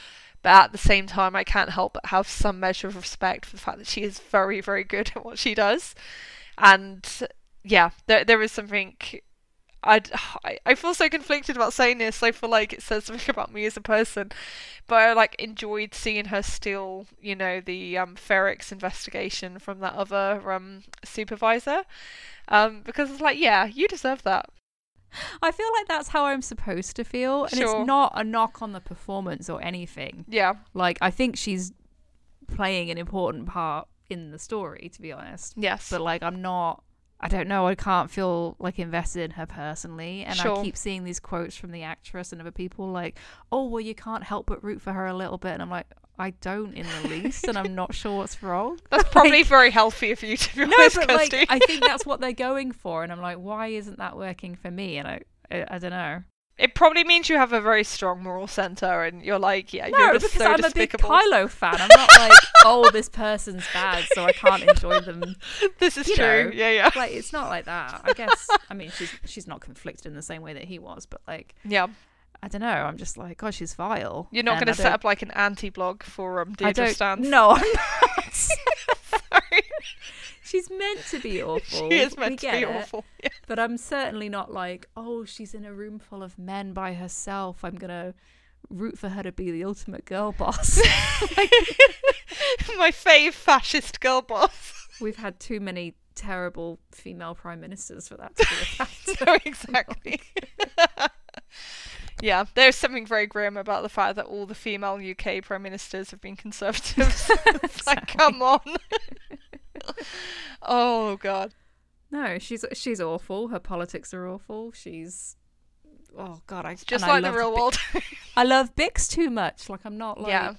But at the same time, I can't help but have some measure of respect for the fact that she is very, very good at what she does. And yeah, there is something... I feel so conflicted about saying this. I feel like it says something about me as a person, but I enjoyed seeing her steal the Ferrex investigation from that other supervisor, because it's you deserve that. I feel like that's how I'm supposed to feel, and It's not a knock on the performance or anything. I think she's playing an important part in the story, to be honest. Yes, but I'm not I don't know, I can't feel like invested in her personally. And sure. I keep seeing these quotes from the actress and other people like, oh, well, you can't help but root for her a little bit. And I'm like, I don't in the least, and I'm not sure what's wrong. That's probably like, very healthy for you to be honest, but Kirsty. Like, I think that's what they're going for. And I'm like, why isn't that working for me? And I don't know. It probably means you have a very strong moral centre and you're like, yeah, no, you're just so despicable. No, because I'm a big Kylo fan. I'm not like, oh, this person's bad, so I can't enjoy them. This is true. Yeah, yeah. Like, it's not like that. I guess, I mean, she's not conflicted in the same way that he was, but like... Yeah. I don't know. I'm just like, gosh, she's vile. You're not going to set up like an anti-blog for Deirdre Stance? No, I'm not. Sorry. She's meant to be awful. She is meant to be awful. Yeah. But I'm certainly not like, oh, she's in a room full of men by herself. I'm going to root for her to be the ultimate girl boss. Like, my fave fascist girl boss. We've had too many terrible female prime ministers for that to be a fact. No, exactly. Yeah, there's something very grim about the fact that all the female UK prime ministers have been conservatives. It's like, come on. Oh, God. No, she's awful. Her politics are awful. She's... Oh, God. I love the real world. I love Bix too much. Like, I'm not like... Yeah.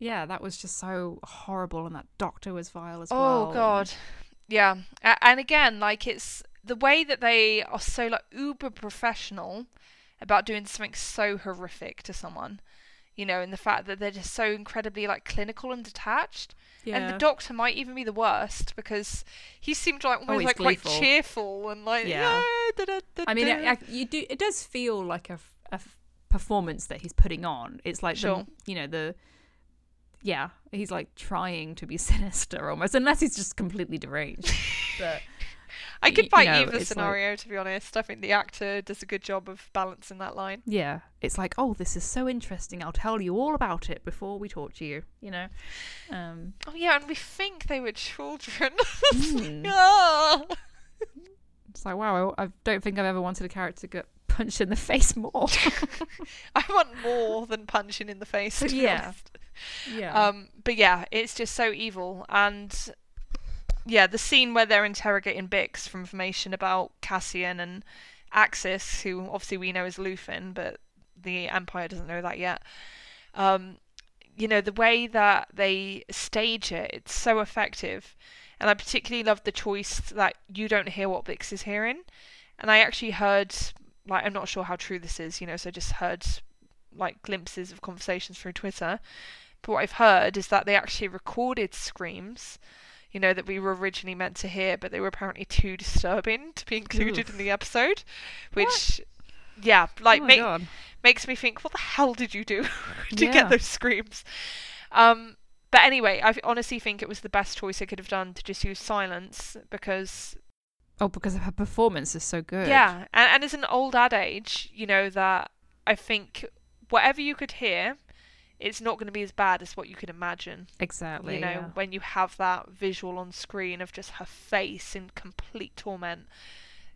Yeah, that was just so horrible. And that doctor was vile as well. Oh, God. Yeah. And again, like, it's the way that they are so, like, uber professional... about doing something so horrific to someone, you know, and the fact that they're just so incredibly, like, clinical and detached. Yeah. And the doctor might even be the worst because he seemed like almost like gleeful. Quite cheerful and like, yeah. Da, da, da, I mean, it does feel like a performance that he's putting on. It's like, sure. He's like trying to be sinister almost, unless he's just completely deranged. But... I could buy either scenario, like, to be honest. I think the actor does a good job of balancing that line. Yeah. It's like, oh, this is so interesting. I'll tell you all about it before we talk to you, you know. Oh, yeah, and we think they were children. Oh. It's like, wow, I don't think I've ever wanted a character to get punched in the face more. I want more than punching in the face, to be honest. Yeah. But yeah, it's just so evil. And... yeah, the scene where they're interrogating Bix for information about Cassian and Axis, who obviously we know is Luthen, but the Empire doesn't know that yet. The way that they stage it, it's so effective. And I particularly love the choice that you don't hear what Bix is hearing. And I actually heard, like, I'm not sure how true this is, so I just heard, like, glimpses of conversations through Twitter. But what I've heard is that they actually recorded screams... that we were originally meant to hear, but they were apparently too disturbing to be included in the episode, which, what? Yeah, like, oh makes me think, what the hell did you do to get those screams? But anyway, I honestly think it was the best choice I could have done to just use silence because... Oh, because her performance is so good. Yeah, and as an old adage, that I think whatever you could hear... it's not going to be as bad as what you can imagine. Exactly. When you have that visual on screen of just her face in complete torment.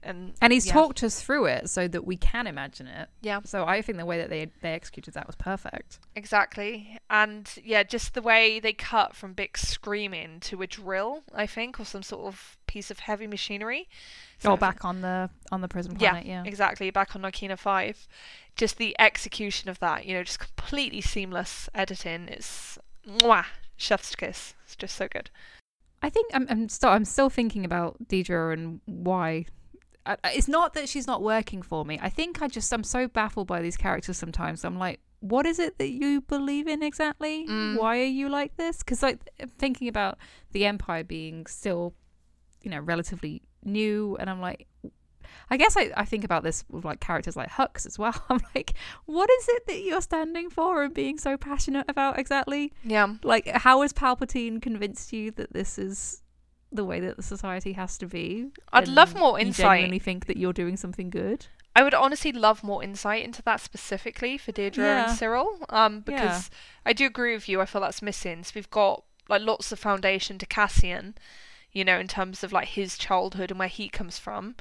And he's talked us through it so that we can imagine it. Yeah. So I think the way that they executed that was perfect. Exactly. And yeah, just the way they cut from Bix screaming to a drill, I think, or some sort of piece of heavy machinery. So back on the prison planet, yeah. Exactly, back on Narkina 5. Just the execution of that, just completely seamless editing. It's mwah, chef's kiss. It's just so good. I think I'm still thinking about Dedra and why. It's not that she's not working for me. I think I'm so baffled by these characters sometimes. I'm like, what is it that you believe in exactly? Why are you like this? Because like thinking about the Empire being still, relatively new, and I'm like, I guess I think about this with like characters like Hux as well. I'm like, what is it that you're standing for and being so passionate about exactly? Yeah. Like, how has Palpatine convinced you that this is the way that the society has to be? I'd love more insight. You genuinely think that you're doing something good? I would honestly love more insight into that specifically for Dedra and Cyril, because I do agree with you. I feel that's missing. So we've got like lots of foundation to Cassian, in terms of like his childhood and where he comes from,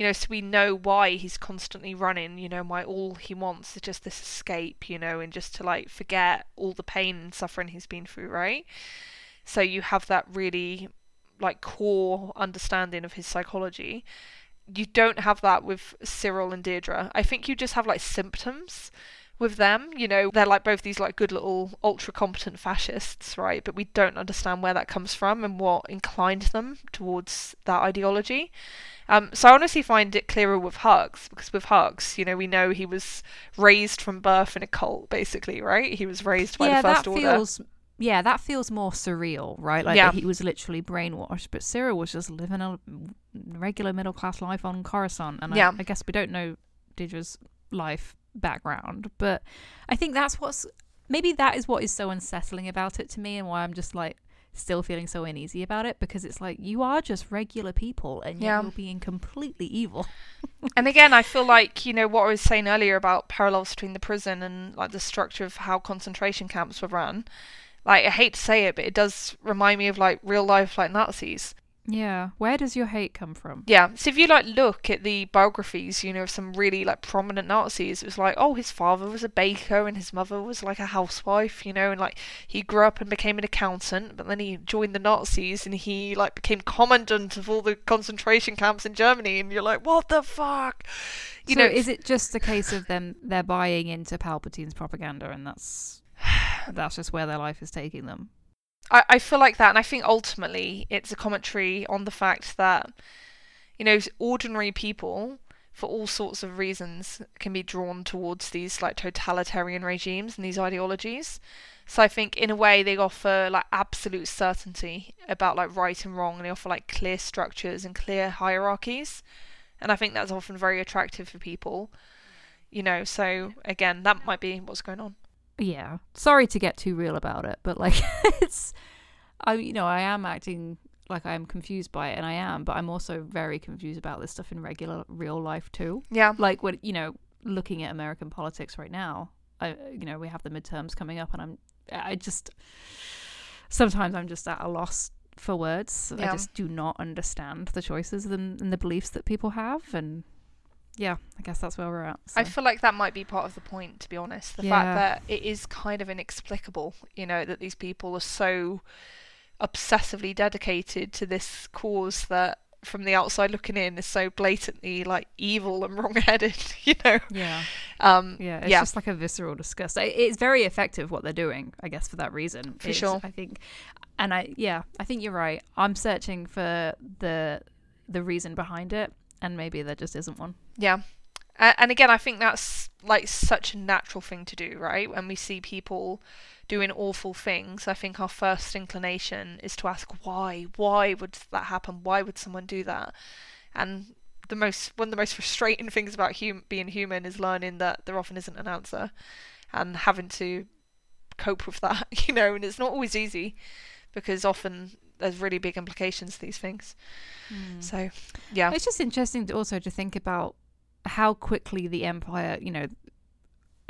so we know why he's constantly running, why all he wants is just this escape, and just to like forget all the pain and suffering he's been through, right? So you have that really like core understanding of his psychology. You don't have that with Cyril and Dedra. I think you just have like symptoms with them. You know, they're like both these like good little ultra competent fascists, right? But we don't understand where that comes from and what inclined them towards that ideology. So I honestly find it clearer with Hux, because with Hux, you know, we know he was raised from birth in a cult, basically, right? He was raised by the First Order. That feels more surreal, right? Like he was literally brainwashed, but Cyril was just living a regular middle-class life on Coruscant. And I guess we don't know Dedra's life background, but I think that's what is so unsettling about it to me, and why I'm just like still feeling so uneasy about it, because it's like, you are just regular people and yet you're being completely evil. And again, I feel like, you know, what I was saying earlier about parallels between the prison and like the structure of how concentration camps were run. Like, I hate to say it, but it does remind me of, like, real-life, like, Nazis. Yeah. Where does your hate come from? Yeah. So if you, like, look at the biographies, you know, of some really, like, prominent Nazis, it was like, oh, his father was a baker and his mother was, like, a housewife, you know, and, like, he grew up and became an accountant, but then he joined the Nazis and he, like, became commandant of all the concentration camps in Germany, and you're like, what the fuck? You know, is it just a case of them, they're buying into Palpatine's propaganda, and that's just where their life is taking them? I feel like that, and I think ultimately it's a commentary on the fact that, you know, ordinary people for all sorts of reasons can be drawn towards these like totalitarian regimes and these ideologies. So I think in a way they offer like absolute certainty about like right and wrong, and they offer like clear structures and clear hierarchies, and I think that's often very attractive for people, you know. So again, that might be what's going on. Yeah, sorry to get too real about it, but like I am acting like I am confused by it, and I am, but I'm also very confused about this stuff in regular real life too. Yeah, like when, you know, looking at American politics right now, I, you know, we have the midterms coming up, and I'm just at a loss for words. Yeah. I just do not understand the choices and the beliefs that people have, and yeah, I guess that's where we're at. So. I feel like that might be part of the point, to be honest. The fact that it is kind of inexplicable, you know, that these people are so obsessively dedicated to this cause that from the outside looking in is so blatantly like evil and wrong-headed, you know. Yeah. It's just like a visceral disgust. It's very effective what they're doing, I guess, for that reason. For sure. I think, and I think you're right. I'm searching for the reason behind it. And maybe there just isn't one. Yeah. And again, I think that's like such a natural thing to do, right? When we see people doing awful things, I think our first inclination is to ask why. Why would that happen? Why would someone do that? And one of the most frustrating things about being human is learning that there often isn't an answer and having to cope with that, you know. And it's not always easy, because often there's really big implications to these things. So yeah, it's just interesting to think about how quickly the Empire, you know,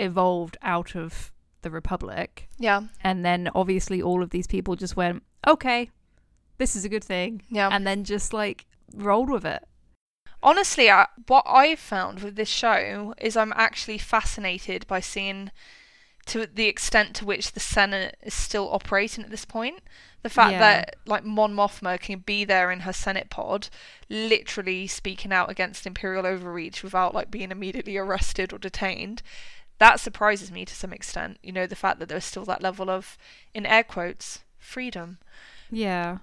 evolved out of the Republic, and then obviously all of these people just went, okay, this is a good thing, and then just like rolled with it. Honestly, what I've found with this show is I'm actually fascinated by seeing to the extent to which the Senate is still operating at this point. The fact that like Mon Mothma can be there in her Senate pod, literally speaking out against Imperial overreach without like being immediately arrested or detained, that surprises me to some extent. You know, the fact that there's still that level of, in air quotes, freedom. Yeah.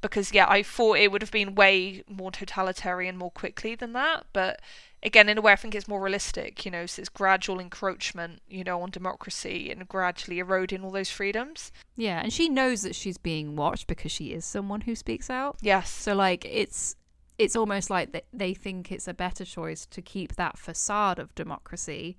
Because I thought it would have been way more totalitarian more quickly than that, but again, in a way, I think it's more realistic, you know, so it's gradual encroachment, you know, on democracy and gradually eroding all those freedoms. Yeah, and she knows that she's being watched because she is someone who speaks out. Yes. So, like, it's almost like they think it's a better choice to keep that facade of democracy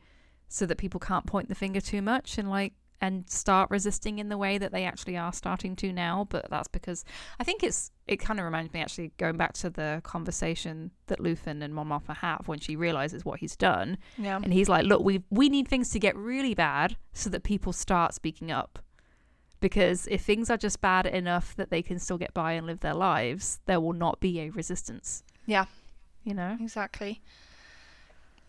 so that people can't point the finger too much and, like, and start resisting in the way that they actually are starting to now. But that's because I think it kind of reminds me, actually, going back to the conversation that Luthen and Mon Mothma have when she realizes what he's done. Yeah. And he's like, look, we need things to get really bad so that people start speaking up. Because if things are just bad enough that they can still get by and live their lives, there will not be a resistance. Yeah. You know? Exactly.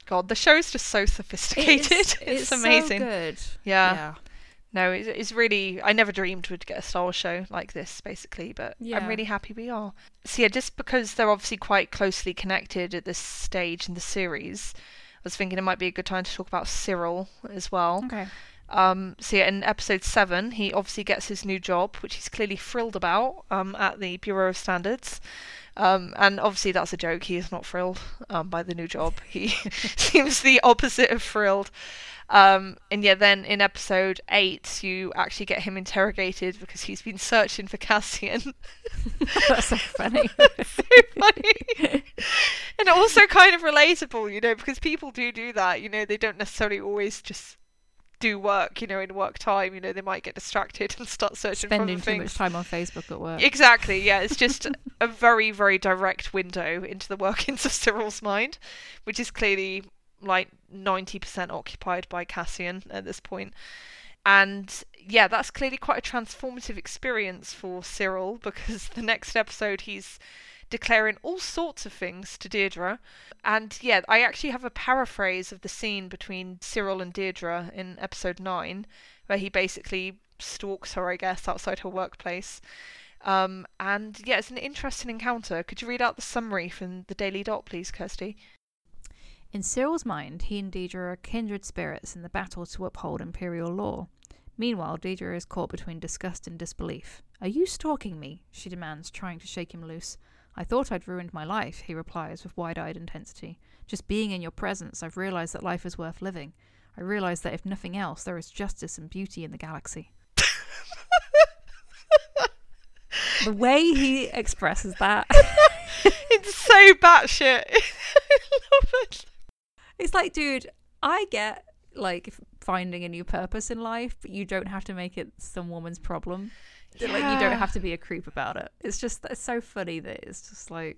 God, the show's just so sophisticated. It's amazing. So good. Yeah. no, it's really, I never dreamed we'd get a Star Wars show like this, basically, but yeah. I'm really happy we are. So yeah, just because they're obviously quite closely connected at this stage in the series, I was thinking it might be a good time to talk about Cyril as well. Okay. So yeah, in episode 7, he obviously gets his new job, which he's clearly thrilled about, at the Bureau of Standards. And obviously that's a joke. He is not thrilled by the new job. He seems the opposite of thrilled. And yeah, then in episode 8, you actually get him interrogated because he's been searching for Cassian. That's so funny. So funny. And also kind of relatable, you know, because people do that. You know, they don't necessarily always just do work, you know, in work time, you know, they might get distracted and start searching for things. Spending too much time on Facebook at work. Exactly, yeah. It's just a very, very direct window into the workings of Cyril's mind, which is clearly like 90% occupied by Cassian at this point. And yeah, that's clearly quite a transformative experience for Cyril, because the next episode he's declaring all sorts of things to Dedra. And yeah, I actually have a paraphrase of the scene between Cyril and Dedra in episode 9, where he basically stalks her, I guess, outside her workplace. And yeah, it's an interesting encounter. Could you read out the summary from the Daily Dot, please, Kirsty? In Cyril's mind, he and Dedra are kindred spirits in the battle to uphold imperial law. Meanwhile, Dedra is caught between disgust and disbelief. "Are you stalking me?" she demands, trying to shake him loose. "I thought I'd ruined my life," he replies with wide-eyed intensity. "Just being in your presence, I've realised that life is worth living. I realise that if nothing else, there is justice and beauty in the galaxy." The way he expresses that. It's so batshit. I love it. It's like, dude, I get, like, finding a new purpose in life, but you don't have to make it some woman's problem. Yeah. Like, you don't have to be a creep about it. It's just, it's so funny that it's just like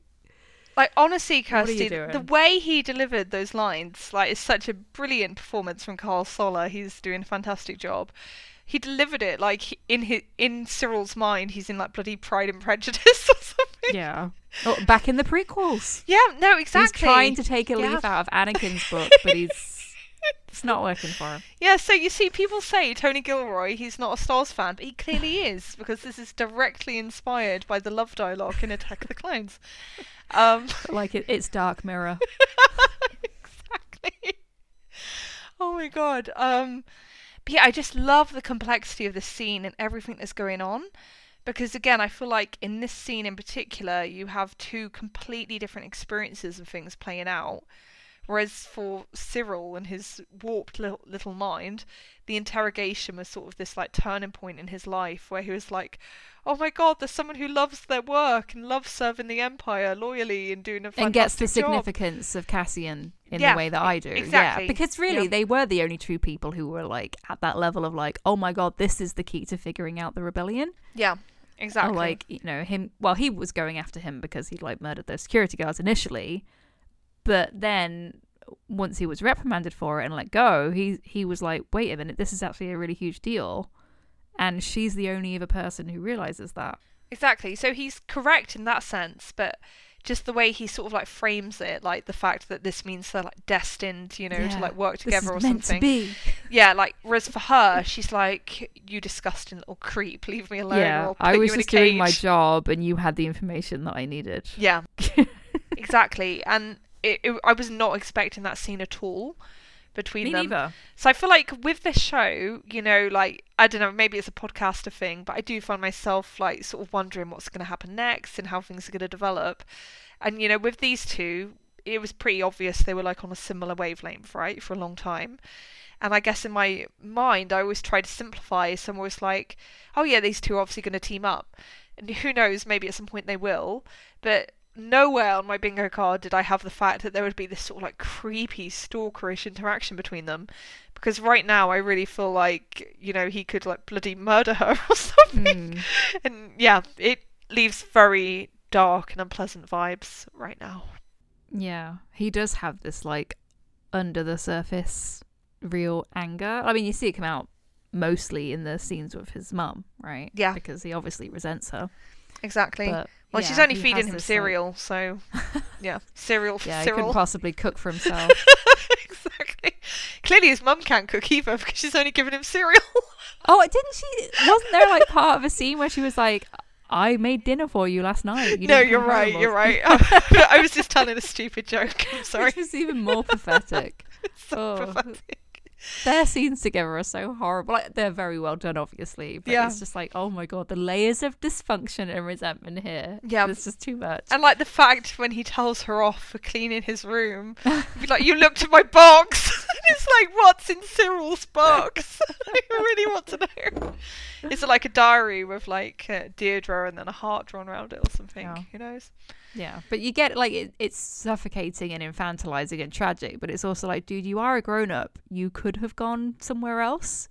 honestly, Kirsty, the way he delivered those lines, like, it's such a brilliant performance from Carl Soller. He's doing a fantastic job. He delivered it like in Cyril's mind, he's in like bloody Pride and Prejudice or something. Yeah. Oh, back in the prequels. Yeah. No, exactly. He's trying to take a leaf out of Anakin's book, but he's. It's not working for him. Yeah, so you see, people say Tony Gilroy, he's not a Star Wars fan, but he clearly is, because this is directly inspired by the love dialogue in Attack of the Clones. Like, it's Dark Mirror. Exactly. Oh my god. But yeah, I just love the complexity of the scene and everything that's going on, because again, I feel like in this scene in particular, you have two completely different experiences and things playing out. Whereas for Cyril and his warped little mind, the interrogation was sort of this like turning point in his life where he was like, oh my god, there's someone who loves their work and loves serving the Empire loyally and doing a fantastic job. And gets the significance of Cassian in the way that I do. Exactly. Yeah, because really they were the only two people who were like at that level of like, oh my god, this is the key to figuring out the rebellion. Yeah. Exactly. Or like, you know, him, well, he was going after him because he'd like murdered those security guards initially. But then, once he was reprimanded for it and let go, he was like, wait a minute, this is actually a really huge deal. And she's the only other person who realises that. Exactly. So he's correct in that sense, but just the way he sort of like frames it, like the fact that this means they're like destined, you know, to like work together or something. This is meant to be. Yeah, like, whereas for her, she's like, you disgusting little creep, leave me alone. Yeah, or I was just doing my job and you had the information that I needed. Yeah, exactly. And I was not expecting that scene at all between them. Me neither. So I feel like with this show, you know, like, I don't know, maybe it's a podcaster thing, but I do find myself like sort of wondering what's going to happen next and how things are going to develop. And, you know, with these two, it was pretty obvious they were like on a similar wavelength, right, for a long time. And I guess in my mind, I always try to simplify. So I'm always like, oh yeah, these two are obviously going to team up. And who knows, maybe at some point they will. But nowhere on my bingo card did I have the fact that there would be this sort of like creepy stalkerish interaction between them, because right now I really feel like, you know, he could like bloody murder her or something. And yeah, it leaves very dark and unpleasant vibes right now. Yeah, he does have this like under the surface real anger. I mean, you see it come out mostly in the scenes with his mum, right? Yeah, because he obviously resents her. Exactly. But, well, yeah, she's only feeding him cereal, like, so yeah, cereal for Cyril. Yeah, he couldn't possibly cook for himself. Exactly. Clearly his mum can't cook either because she's only given him cereal. Oh, didn't she? Wasn't there like part of a scene where she was like, I made dinner for you last night. You're right. I was just telling a stupid joke. I'm sorry. Which was even more pathetic. It's so pathetic. Their scenes together are so horrible. Like, they're very well done, obviously. But yeah. It's just like, oh my God, the layers of dysfunction and resentment here. Yeah. It's just too much. And like the fact when he tells her off for cleaning his room, he'd be like, you looked at my box. And it's like, what's in Cyril's box? I really want to know. Is it like a diary with like Dedra and then a heart drawn around it or something? Yeah. Who knows? Yeah. But you get like, it's suffocating and infantilizing and tragic. But it's also like, dude, you are a grown up. You could have gone somewhere else.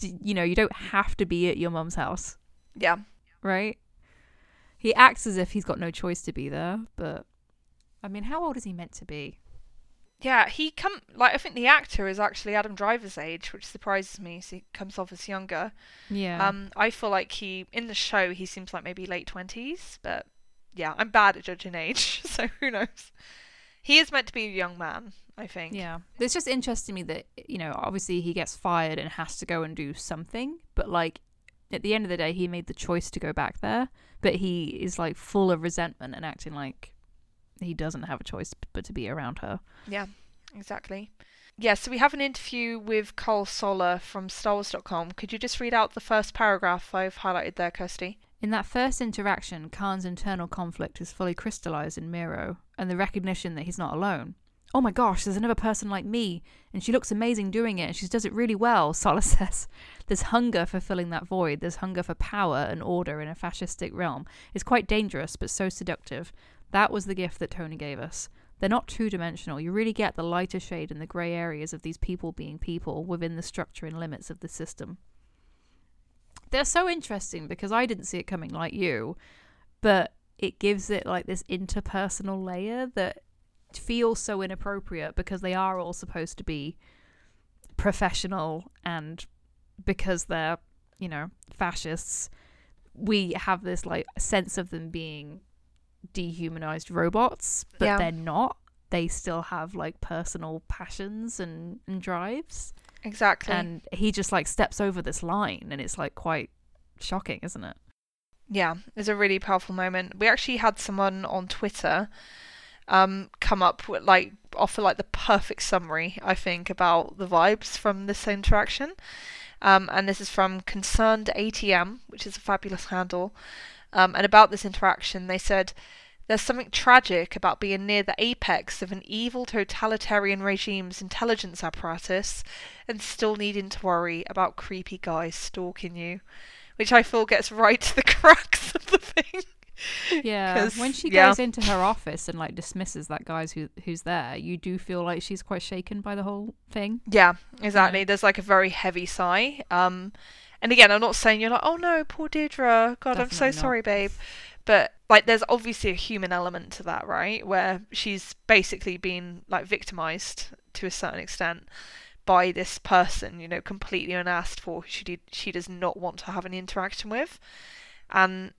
You know, you don't have to be at your mum's house. Yeah. Right? He acts as if he's got no choice to be there, but I mean, how old is he meant to be? Yeah, I think the actor is actually Adam Driver's age, which surprises me. So he comes off as younger. Yeah. I feel like in the show, he seems like maybe late 20s, but yeah, I'm bad at judging age, so who knows? He is meant to be a young man, I think. Yeah. It's just interesting to me that, you know, obviously he gets fired and has to go and do something. But, like, at the end of the day, he made the choice to go back there. But he is, like, full of resentment and acting like he doesn't have a choice but to be around her. Yeah, exactly. Yeah, so we have an interview with Carl Soller from StarWars.com. Could you just read out the first paragraph I've highlighted there, Kirsty? In that first interaction, Khan's internal conflict is fully crystallized in Miro, and the recognition that he's not alone. Oh my gosh, there's another person like me, and she looks amazing doing it, and she does it really well, Soller says. There's hunger for filling that void, there's hunger for power and order in a fascistic realm. It's quite dangerous, but so seductive. That was the gift that Tony gave us. They're not two-dimensional, you really get the lighter shade and the grey areas of these people being people within the structure and limits of the system. They're so interesting because I didn't see it coming like you, but it gives it like this interpersonal layer that feels so inappropriate because they are all supposed to be professional, and because they're, you know, fascists, we have this like sense of them being dehumanized robots, but yeah. They're not. They still have like personal passions and drives. Exactly. And he just like steps over this line, and it's like quite shocking, isn't it? Yeah, it's a really powerful moment. We actually had someone on Twitter come up with like offer like the perfect summary, I think, about the vibes from this interaction. And this is from Concerned ATM, which is a fabulous handle. And about this interaction, they said, there's something tragic about being near the apex of an evil totalitarian regime's intelligence apparatus and still needing to worry about creepy guys stalking you, which I feel gets right to the crux of the thing. Yeah, when she goes into her office and like dismisses that guy who's there, you do feel like she's quite shaken by the whole thing. Yeah, exactly. Yeah. There's like a very heavy sigh. And again, I'm not saying you're like, oh no, poor Dedra. God, definitely I'm so not. Sorry, babe. But like, there's obviously a human element to that, right? Where she's basically been like victimized to a certain extent by this person, you know, completely unasked for, who she does not want to have any interaction with. And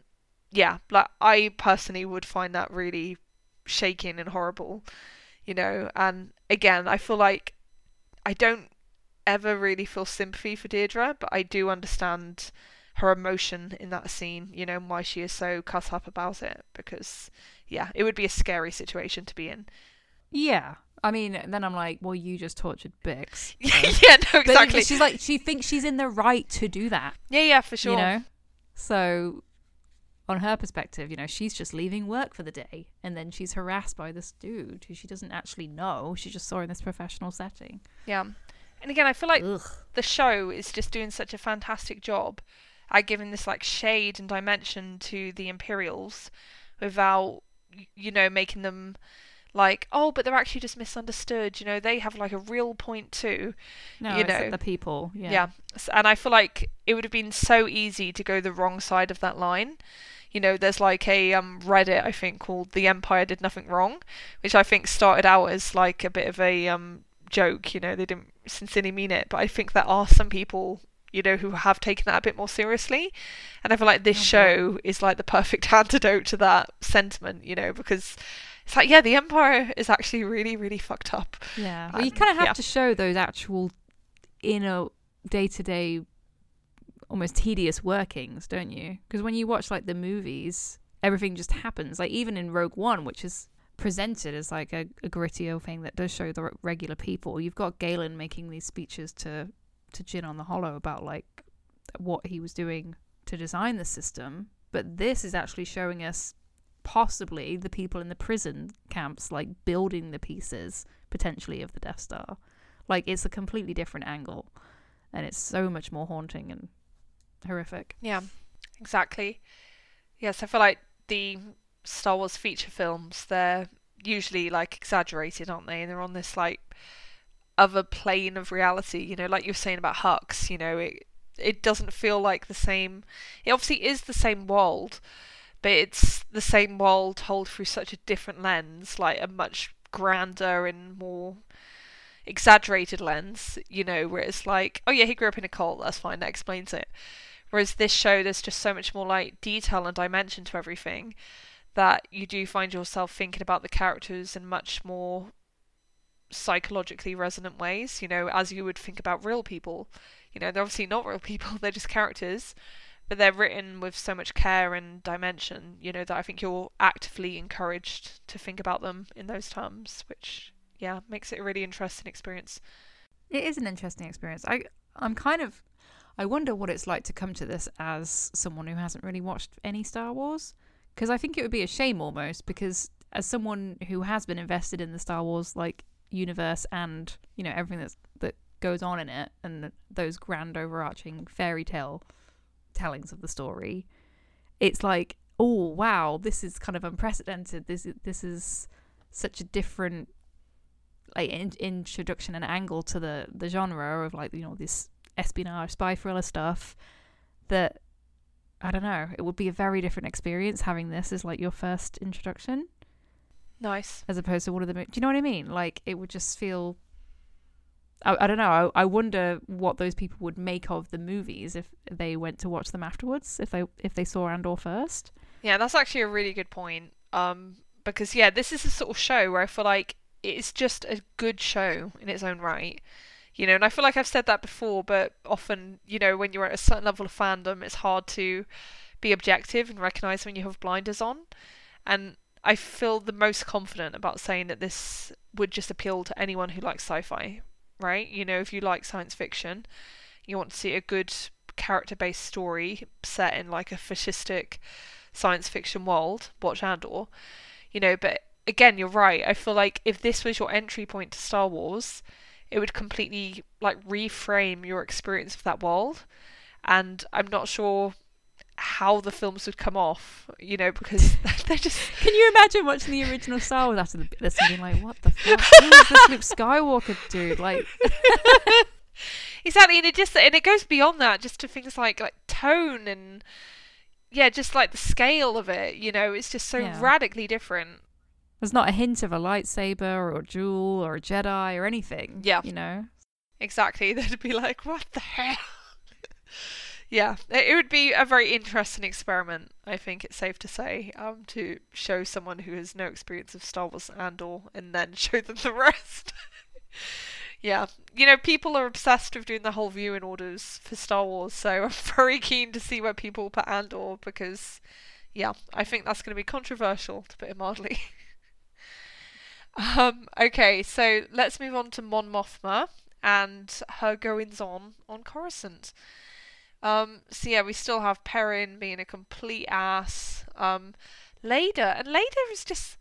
yeah, like I personally would find that really shaking and horrible, you know. And again, I feel like I don't ever really feel sympathy for Dedra, but I do understand her emotion in that scene, you know, and why she is so cut up about it, because yeah, it would be a scary situation to be in. Yeah, I mean, then I'm like, well, you just tortured Bix. Yeah, no, exactly. But she's like, she thinks she's in the right to do that. Yeah, for sure. You know, so on her perspective, you know, she's just leaving work for the day, and then she's harassed by this dude who she doesn't actually know. She just saw in this professional setting. Yeah, and again, I feel like the show is just doing such a fantastic job at giving this like shade and dimension to the Imperials without, you know, making them like, oh, but they're actually just misunderstood, you know, they have like a real point too. No, you know, like the people. Yeah. And I feel like it would have been so easy to go the wrong side of that line. You know, there's like a Reddit, I think, called The Empire Did Nothing Wrong, which I think started out as like a bit of a joke, you know, they didn't sincerely mean it, but I think there are some people, you know, who have taken that a bit more seriously. And I feel like this show is like the perfect antidote to that sentiment, you know, because It's like, yeah, the Empire is actually really, really fucked up. Yeah. Well, you kind of have to show those actual inner day-to-day almost tedious workings, don't you? Because when you watch like the movies, everything just happens. Like even in Rogue One, which is presented as like a gritty old thing that does show the regular people, you've got Galen making these speeches to Jyn on the Hollow about like what he was doing to design the system. But this is actually showing us possibly the people in the prison camps like building the pieces potentially of the Death Star. Like it's a completely different angle, and it's so much more haunting and horrific. Yeah, exactly. Yes, I feel like the Star Wars feature films, they're usually like exaggerated, aren't they? And they're on this like other plane of reality, you know, like you were saying about Hux, you know, it doesn't feel like the same. It obviously is the same world, but it's the same world told through such a different lens, like a much grander and more exaggerated lens, you know, where it's like, oh yeah, he grew up in a cult, that's fine, that explains it. Whereas this show, there's just so much more like detail and dimension to everything that you do find yourself thinking about the characters in much more psychologically resonant ways, you know, as you would think about real people. You know, they're obviously not real people, they're just characters, but they're written with so much care and dimension, you know, that I think you're actively encouraged to think about them in those terms, which, yeah, makes it a really interesting experience. It is an interesting experience. I wonder what it's like to come to this as someone who hasn't really watched any Star Wars, because I think it would be a shame almost, because as someone who has been invested in the Star Wars like universe and, you know, everything that goes on in it and those grand overarching fairy tale tellings of the story, it's like, oh wow, this is kind of unprecedented. This is such a different like introduction and angle to the genre of like, you know, this espionage spy thriller stuff that, I don't know, it would be a very different experience having this as like your first introduction. Nice. As opposed to one of the, do you know what I mean? Like it would just feel, I don't know, I wonder what those people would make of the movies if they went to watch them afterwards, if they saw Andor first. Yeah, that's actually a really good point. Because yeah, this is a sort of show where I feel like it's just a good show in its own right. You know, and I feel like I've said that before, but often, you know, when you're at a certain level of fandom, it's hard to be objective and recognise when you have blinders on. And I feel the most confident about saying that this would just appeal to anyone who likes sci-fi, right? You know, if you like science fiction, you want to see a good character-based story set in like a fascistic science fiction world, watch Andor. You know, but again, you're right. I feel like if this was your entry point to Star Wars, it would completely like reframe your experience of that world, and I'm not sure how the films would come off, you know, because they're just... Can you imagine watching the original Star Wars after this and being like, what the fuck? Who is this Luke Skywalker dude? Like... Exactly, and it goes beyond that, just to things like tone and, yeah, just like the scale of it, you know, it's just so radically different. There's not a hint of a lightsaber or a duel or a Jedi or anything. Yeah. You know? Exactly. They'd be like, what the hell? Yeah. It would be a very interesting experiment, I think it's safe to say, to show someone who has no experience of Star Wars Andor and then show them the rest. Yeah. You know, people are obsessed with doing the whole viewing orders for Star Wars, so I'm very keen to see where people put Andor because, yeah, I think that's going to be controversial, to put it mildly. Okay, so let's move on to Mon Mothma and her goings-on on Coruscant. So yeah, we still have Perrin being a complete ass. Leda is just...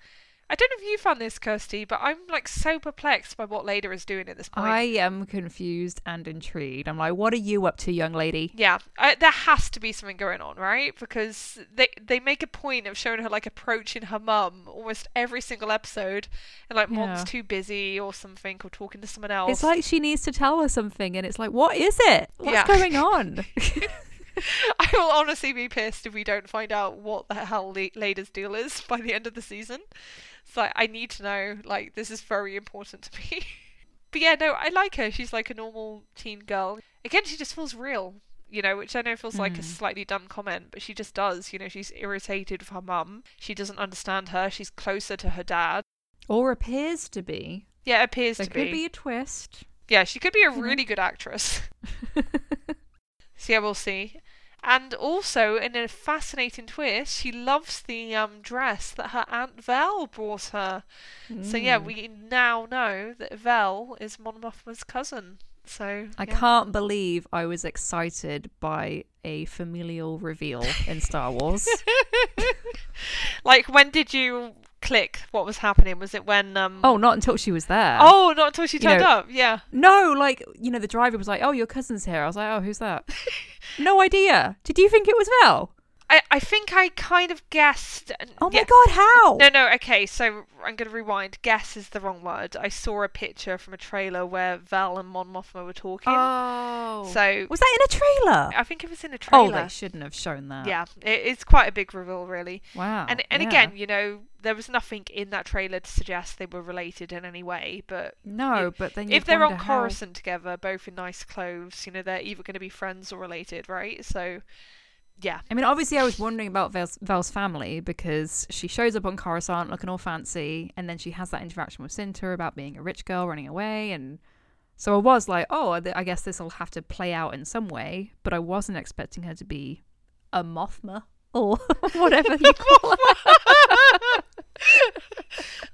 I don't know if you found this, Kirsty, but I'm like so perplexed by what Leda is doing at this point. I am confused and intrigued. I'm like, what are you up to, young lady? Yeah, there has to be something going on, right? Because they make a point of showing her like approaching her mum almost every single episode, and like mom's too busy or something, or talking to someone else. It's like she needs to tell her something, and it's like, what is it? What's going on? I will honestly be pissed if we don't find out what the hell Leda's deal is by the end of the season. It's like, I need to know, like, this is very important to me. But yeah, no, I like her. She's like a normal teen girl. Again, she just feels real. you know, which I know feels like a slightly dumb comment, but she just does, you know, she's irritated with her mum. She doesn't understand her. She's closer to her dad. Or appears to be. Yeah, appears to be. There could be a twist. Yeah, she could be a really good actress. So yeah, we'll see. And also, in a fascinating twist, she loves the dress that her Aunt Vel brought her. So yeah, we now know that Vel is Mon Mothma's cousin. So I can't believe I was excited by a familial reveal in Star Wars. Like, when did you click what was happening? Was it when not until she was there. Oh, not until she turned up. Yeah, no, like, you know, the driver was like, oh, your cousin's here. I was like, oh, who's that? No idea. Did you think it was Vel? I think I kind of guessed. Oh my god, how? No, okay, so I'm going to rewind. Guess is the wrong word. I saw a picture from a trailer where Vel and Mon Mothma were talking. Oh. So, was that in a trailer? I think it was in a trailer. Oh, they shouldn't have shown that. Yeah, it's quite a big reveal, really. Wow. And again, you know, there was nothing in that trailer to suggest they were related in any way, but... No, but then if they're on Coruscant together, both in nice clothes, you know, they're either going to be friends or related, right? So... Yeah. I mean, obviously I was wondering about Vel's family, because she shows up on Coruscant looking all fancy, and then she has that interaction with Cinta about being a rich girl running away, and so I was like, oh, I guess this will have to play out in some way, but I wasn't expecting her to be a Mothma or whatever you call her.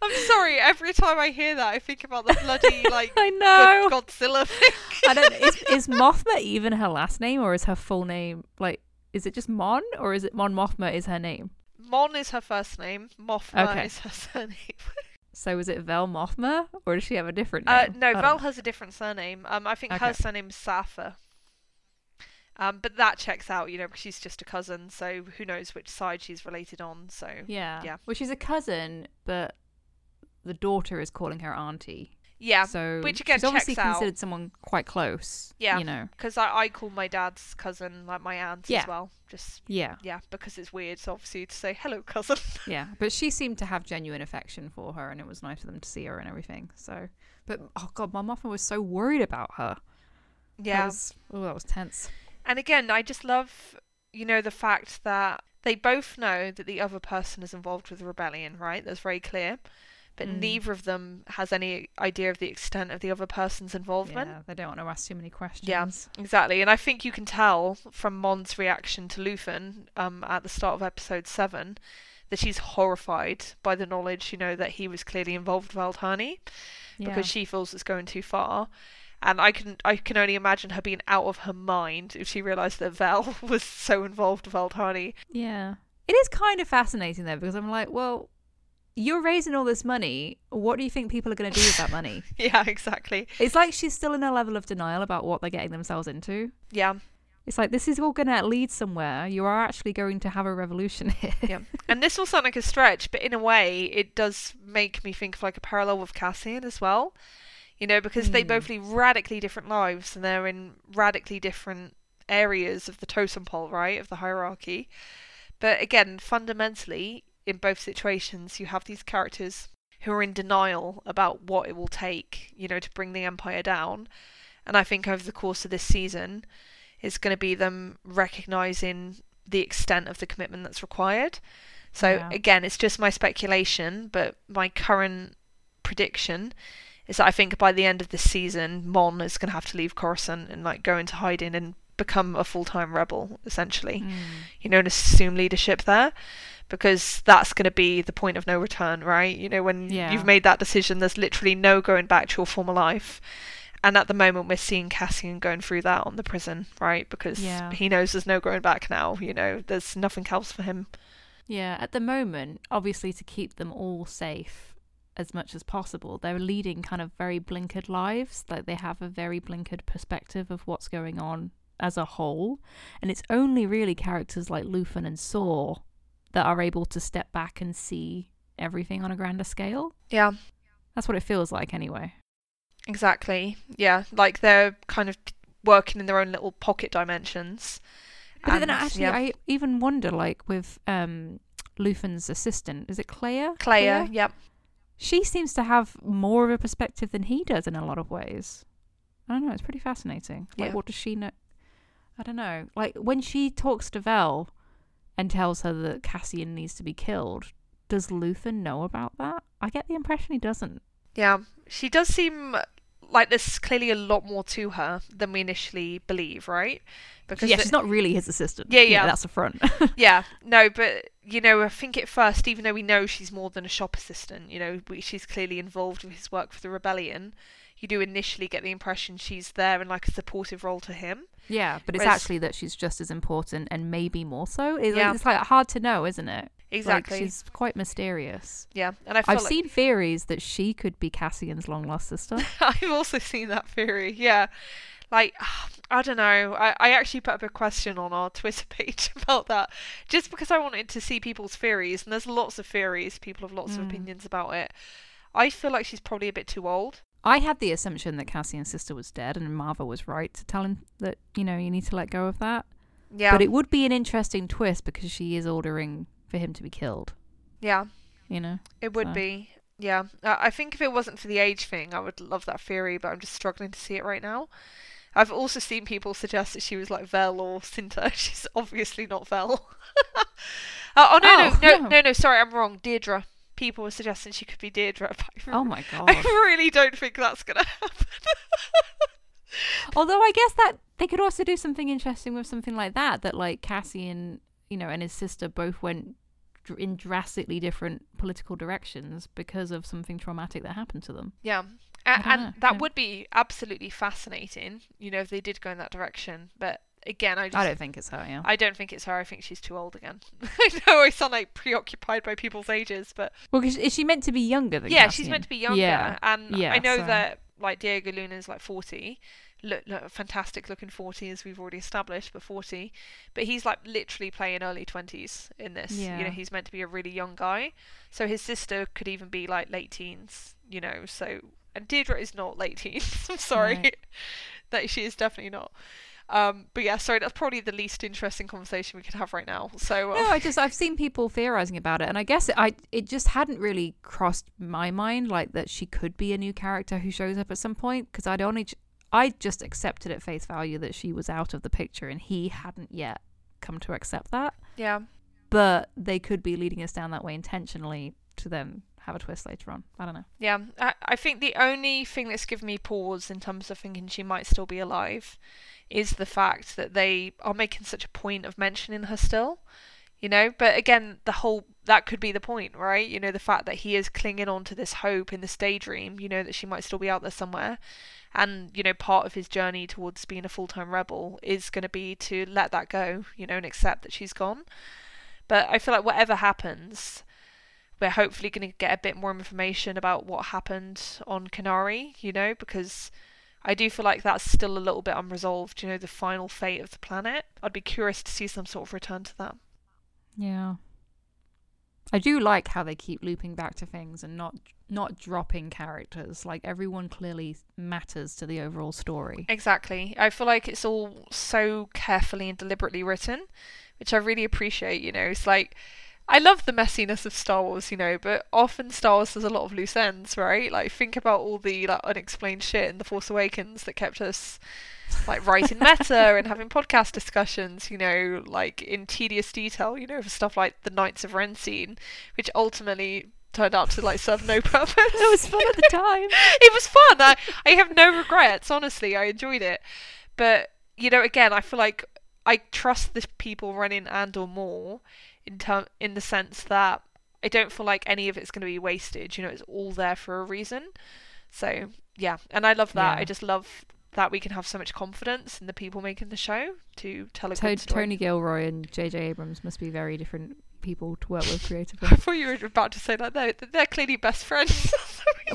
I'm sorry, every time I hear that I think about the bloody, like, I know. Godzilla thing. I don't know, is Mothma even her last name, or is her full name, like, is it just Mon, or is it Mon Mothma is her name? Mon is her first name. Mothma is her surname. So is it Vel Mothma, or does she have a different name? No, Vel has a different surname. I think her surname is Safa. But that checks out, you know, because she's just a cousin, so who knows which side she's related on. So yeah. Well, she's a cousin, but the daughter is calling her auntie. Yeah, so which again she's obviously considered someone quite close. Yeah, you know, because I call my dad's cousin like my aunt as well. Just yeah, because it's weird. So obviously to say hello, cousin. Yeah, but she seemed to have genuine affection for her, and it was nice of them to see her and everything. So, but oh god, Mon Mothma was so worried about her. Yeah, that was tense. And again, I just love, you know, the fact that they both know that the other person is involved with the rebellion. Right, that's very clear. But neither of them has any idea of the extent of the other person's involvement. Yeah, they don't want to ask too many questions. Yeah, exactly. And I think you can tell from Mon's reaction to Luthen at the start of episode 7 that she's horrified by the knowledge, you know, that he was clearly involved with Aldhani, because she feels it's going too far. And I can only imagine her being out of her mind if she realised that Vel was so involved with Aldhani. Yeah. It is kind of fascinating, though, because I'm like, well... You're raising all this money. What do you think people are going to do with that money? Yeah, exactly. It's like she's still in a level of denial about what they're getting themselves into. Yeah. It's like, this is all going to lead somewhere. You are actually going to have a revolution here. Yeah. And this will sound like a stretch, but in a way, it does make me think of like a parallel with Cassian as well. You know, because they both lead radically different lives, and they're in radically different areas of the totem pole, right? Of the hierarchy. But again, fundamentally... In both situations, you have these characters who are in denial about what it will take, you know, to bring the Empire down. And I think over the course of this season, it's going to be them recognising the extent of the commitment that's required. So again, it's just my speculation, but my current prediction is that I think by the end of this season, Mon is going to have to leave Coruscant and like go into hiding and become a full-time rebel, essentially, you know, and assume leadership there. Because that's going to be the point of no return, right? You know, when you've made that decision, there's literally no going back to your former life. And at the moment, we're seeing Cassian going through that on the prison, right? Because he knows there's no going back now. You know, there's nothing else for him. Yeah, at the moment, obviously, to keep them all safe as much as possible, they're leading kind of very blinkered lives. Like, they have a very blinkered perspective of what's going on as a whole. And it's only really characters like Luthen and Saw that are able to step back and see everything on a grander scale. Yeah. That's what it feels like anyway. Exactly. Yeah. Like they're kind of working in their own little pocket dimensions. But then actually I even wonder, like, with Luthen's assistant, is it Claire? Claire, yep. She seems to have more of a perspective than he does in a lot of ways. I don't know, it's pretty fascinating. Like, what does she know? I don't know. Like, when she talks to Vel and tells her that Cassian needs to be killed, does Luthen know about that? I get the impression he doesn't. Yeah. She does seem like there's clearly a lot more to her than we initially believe, right? Because she's not really his assistant. Yeah, yeah. That's a front. Yeah. No, but, you know, I think at first, even though we know she's more than a shop assistant, you know, she's clearly involved with his work for the rebellion, you do initially get the impression she's there in like a supportive role to him. Yeah, but it's actually that she's just as important and maybe more so. It's like hard to know, isn't it? Exactly. Like, she's quite mysterious. Yeah. And I've like seen theories that she could be Cassian's long-lost sister. I've also seen that theory, yeah. Like, I don't know. I actually put up a question on our Twitter page about that just because I wanted to see people's theories. And there's lots of theories. People have lots of opinions about it. I feel like she's probably a bit too old. I had the assumption that Cassian's sister was dead and Maarva was right to tell him that, you know, you need to let go of that. Yeah. But it would be an interesting twist because she is ordering for him to be killed. Yeah. You know? It would be. Yeah. I think if it wasn't for the age thing, I would love that theory, but I'm just struggling to see it right now. I've also seen people suggest that she was like Vel or Cinta. She's obviously not Vel. No, sorry, I'm wrong. Dedra. People were suggesting she could be Dedra. Oh my god! I really don't think that's gonna happen. Although I guess that they could also do something interesting with something like that. That like Cassian, you know, and his sister both went in drastically different political directions because of something traumatic that happened to them. Yeah, and that would be absolutely fascinating. You know, if they did go in that direction, but. Again, I don't think it's her, yeah. I don't think it's her. I think she's too old again. I know I sound like preoccupied by people's ages, but... Well, because is she meant to be younger than Cassian? Yeah, she's meant to be younger. Yeah. And yeah, I know that, like, Diego Luna's, like, 40. Fantastic-looking 40, as we've already established, but 40. But he's, like, literally playing early 20s in this. Yeah. You know, he's meant to be a really young guy. So his sister could even be, like, late teens, you know, so... And Dedra is not late teens. I'm sorry. Right. That she is definitely not. But yeah, sorry, that's probably the least interesting conversation we could have right now. So no, I've seen people theorizing about it, and I guess it just hadn't really crossed my mind like that she could be a new character who shows up at some point because I just accepted at face value that she was out of the picture and he hadn't yet come to accept that. Yeah, but they could be leading us down that way intentionally to them. Have a twist later on. I don't know. Yeah, I think the only thing that's given me pause in terms of thinking she might still be alive is the fact that they are making such a point of mentioning her still, you know, but again, that could be the point, right? You know, the fact that he is clinging on to this hope in this daydream, you know, that she might still be out there somewhere. And, you know, part of his journey towards being a full-time rebel is going to be to let that go, you know, and accept that she's gone. But I feel like whatever happens... We're hopefully going to get a bit more information about what happened on Canary, you know, because I do feel like that's still a little bit unresolved, you know, the final fate of the planet. I'd be curious to see some sort of return to that. Yeah. I do like how they keep looping back to things and not dropping characters. Like, everyone clearly matters to the overall story. Exactly. I feel like it's all so carefully and deliberately written, which I really appreciate, you know. It's like... I love the messiness of Star Wars, you know, but often Star Wars has a lot of loose ends, right? Like, think about all the like unexplained shit in The Force Awakens that kept us, like, writing meta and having podcast discussions, you know, like, in tedious detail, you know, for stuff like the Knights of Ren scene, which ultimately turned out to, like, serve no purpose. It was fun at the time. It was fun. I have no regrets, honestly. I enjoyed it. But, you know, again, I feel like I trust the people running Andor more, in the sense that I don't feel like any of it's going to be wasted. You know, it's all there for a reason. So, yeah. And I love that. Yeah. I just love that we can have so much confidence in the people making the show to tell a good story. Tony Gilroy and J.J. Abrams must be very different people to work with creatively. I thought you were about to say that. No, they're clearly best friends.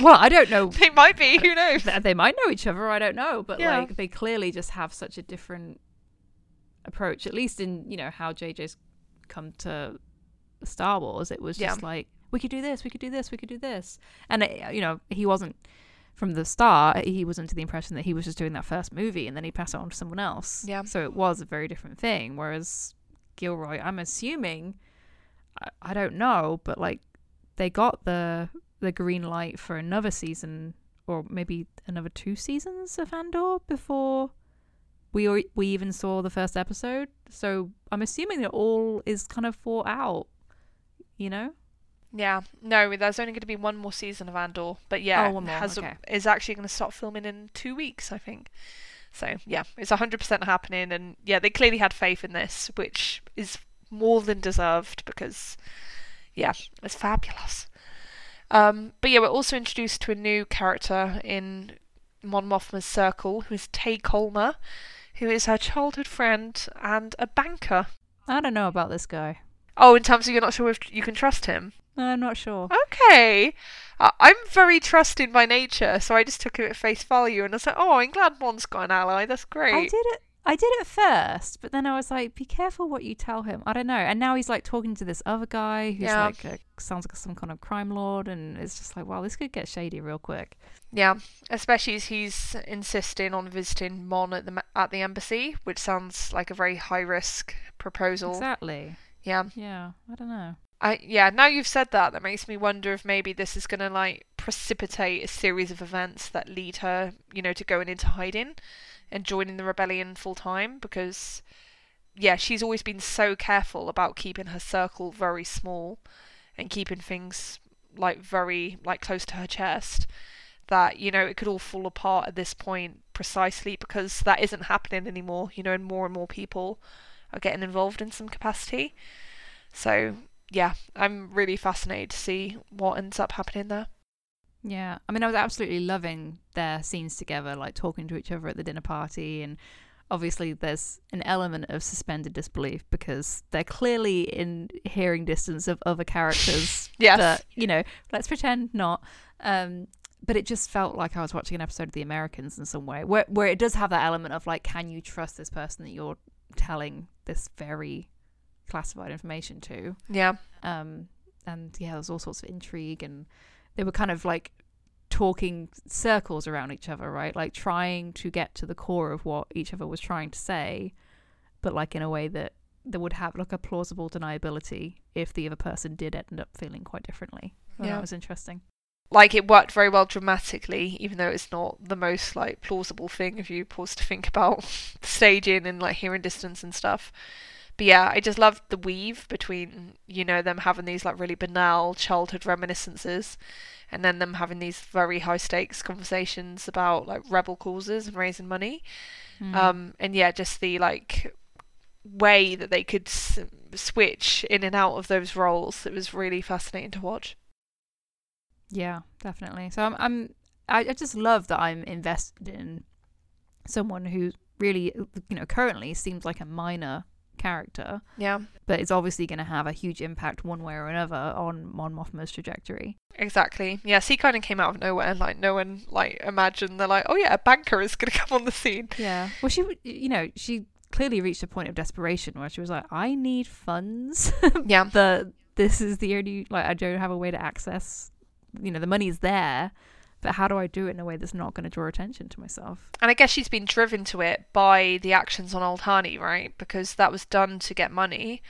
Well, I don't know. They might be. Who knows? They might know each other. I don't know. But, yeah. Like, they clearly just have such a different approach, at least in, you know, how J.J.'s come to Star Wars. It was just like, we could do this, and it, you know, he wasn't from the start, he was under the impression that he was just doing that first movie and then he passed it on to someone else. Yeah, so it was a very different thing, whereas Gilroy, I'm assuming, I don't know, but like they got the green light for another season or maybe another 2 seasons of Andor before we even saw the first episode, so I'm assuming it all is kind of thought out, you know? Yeah. No, there's only going to be one more season of Andor, but yeah, is actually going to start filming in 2 weeks, I think. So yeah, it's 100% happening, and yeah, they clearly had faith in this, which is more than deserved because yeah, it's fabulous. But yeah, we're also introduced to a new character in Mon Mothma's circle, who is Tay Colmer, who is her childhood friend and a banker. I don't know about this guy. Oh, in terms of you're not sure if you can trust him? No, I'm not sure. Okay. I'm very trusting by nature, so I just took it at face value and I was like, oh, I'm glad Mon's got an ally. That's great. I did it first, but then I was like, be careful what you tell him. I don't know. And now he's like talking to this other guy who's like, sounds like some kind of crime lord. And it's just like, wow, this could get shady real quick. Yeah. Especially as he's insisting on visiting Mon at the embassy, which sounds like a very high risk proposal. Exactly. Yeah. Yeah. I don't know. Now you've said that, that makes me wonder if maybe this is going to like precipitate a series of events that lead her, you know, to going into hiding and joining the rebellion full time, because yeah, she's always been so careful about keeping her circle very small and keeping things like very like close to her chest, that, you know, it could all fall apart at this point precisely because that isn't happening anymore, you know, and more people are getting involved in some capacity. So yeah, I'm really fascinated to see what ends up happening there. Yeah, I mean, I was absolutely loving their scenes together, like talking to each other at the dinner party, and obviously there's an element of suspended disbelief because they're clearly in hearing distance of other characters. Yes. But, you know, let's pretend not. But it just felt like I was watching an episode of The Americans in some way, where it does have that element of like, can you trust this person that you're telling this very classified information to? Yeah. And yeah, there's all sorts of intrigue, and they were kind of like talking circles around each other, right? Like trying to get to the core of what each other was trying to say, but like in a way that would have like a plausible deniability if the other person did end up feeling quite differently. Yeah. That was interesting. Like it worked very well dramatically, even though it's not the most like plausible thing if you pause to think about staging and like hearing distance and stuff. But yeah, I just loved the weave between, you know, them having these like really banal childhood reminiscences and then them having these very high stakes conversations about like rebel causes and raising money. Mm. And yeah, just the like way that they could switch in and out of those roles. It was really fascinating to watch. Yeah, definitely. So I just love that I'm invested in someone who really, you know, currently seems like a minor character, yeah, but it's obviously going to have a huge impact one way or another on Mon Mothma's trajectory. Exactly. Yes, he kind of came out of nowhere. Like no one like imagined they're like, oh yeah, a banker is going to come on the scene. Yeah. Well, she, you know, she clearly reached a point of desperation where she was like, I need funds. Yeah. This is the only like I don't have a way to access. You know, the money's there, but how do I do it in a way that's not going to draw attention to myself? And I guess she's been driven to it by the actions on Aldhani, right? Because that was done to get money.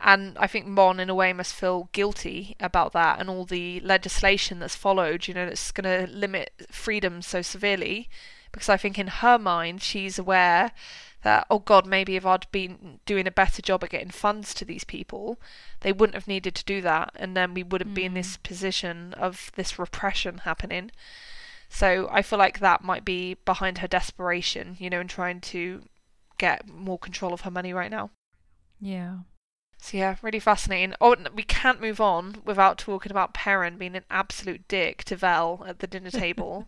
And I think Mon, in a way, must feel guilty about that and all the legislation that's followed, you know, that's going to limit freedom so severely. Because I think in her mind, she's aware that, oh God, maybe if I'd been doing a better job at getting funds to these people, they wouldn't have needed to do that. And then we wouldn't be in this position of this repression happening. So I feel like that might be behind her desperation, you know, and trying to get more control of her money right now. Yeah. So yeah, really fascinating. Oh, we can't move on without talking about Perrin being an absolute dick to Vel at the dinner table.